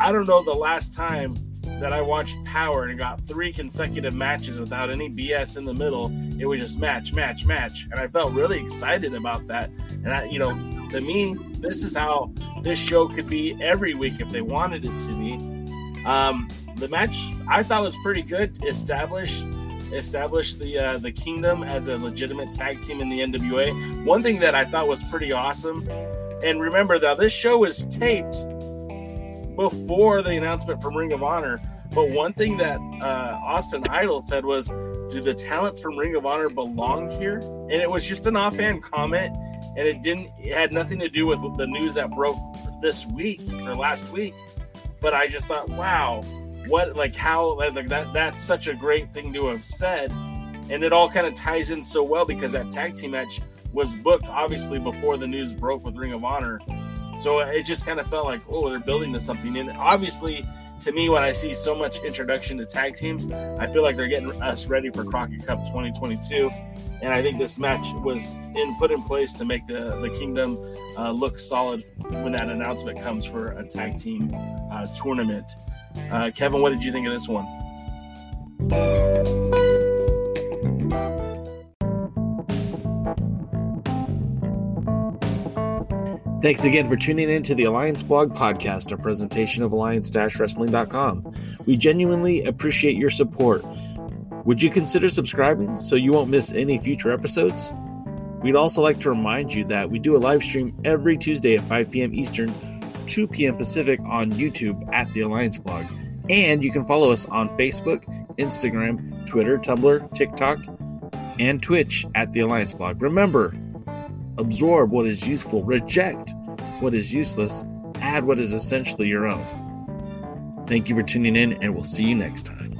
I don't know, the last time that I watched Power and got 3 consecutive matches without any BS in the middle. It was just match, match, match. And I felt really excited about that. And I, you know, to me, this is how this show could be every week if they wanted it to be. The match I thought was pretty good. Established the Kingdom as a legitimate tag team in the NWA. One thing that I thought was pretty awesome. And remember now, this show was taped before the announcement from Ring of Honor, but one thing that Austin Idol said was, do the talents from Ring of Honor belong here? And it was just an offhand comment, and it had nothing to do with the news that broke this week or last week. But I just thought, wow, that's such a great thing to have said. And it all kind of ties in so well because that tag team match was booked obviously before the news broke with Ring of Honor. So it just kind of felt like, oh, they're building to something. And obviously, to me, when I see so much introduction to tag teams, I feel like they're getting us ready for Crockett Cup 2022. And I think this match was put in place to make the Kingdom look solid when that announcement comes for a tag team tournament. Kevin, what did you think of this one? Thanks again for tuning in to the Alliance Blog Podcast, a presentation of alliance-wrestling.com. We genuinely appreciate your support. Would you consider subscribing so you won't miss any future episodes? We'd also like to remind you that we do a live stream every Tuesday at 5 p.m. Eastern, 2 p.m. Pacific on YouTube at the Alliance Blog. And you can follow us on Facebook, Instagram, Twitter, Tumblr, TikTok, and Twitch at the Alliance Blog. Remember, absorb what is useful, reject what is useless, add what is essentially your own. Thank you for tuning in, and we'll see you next time.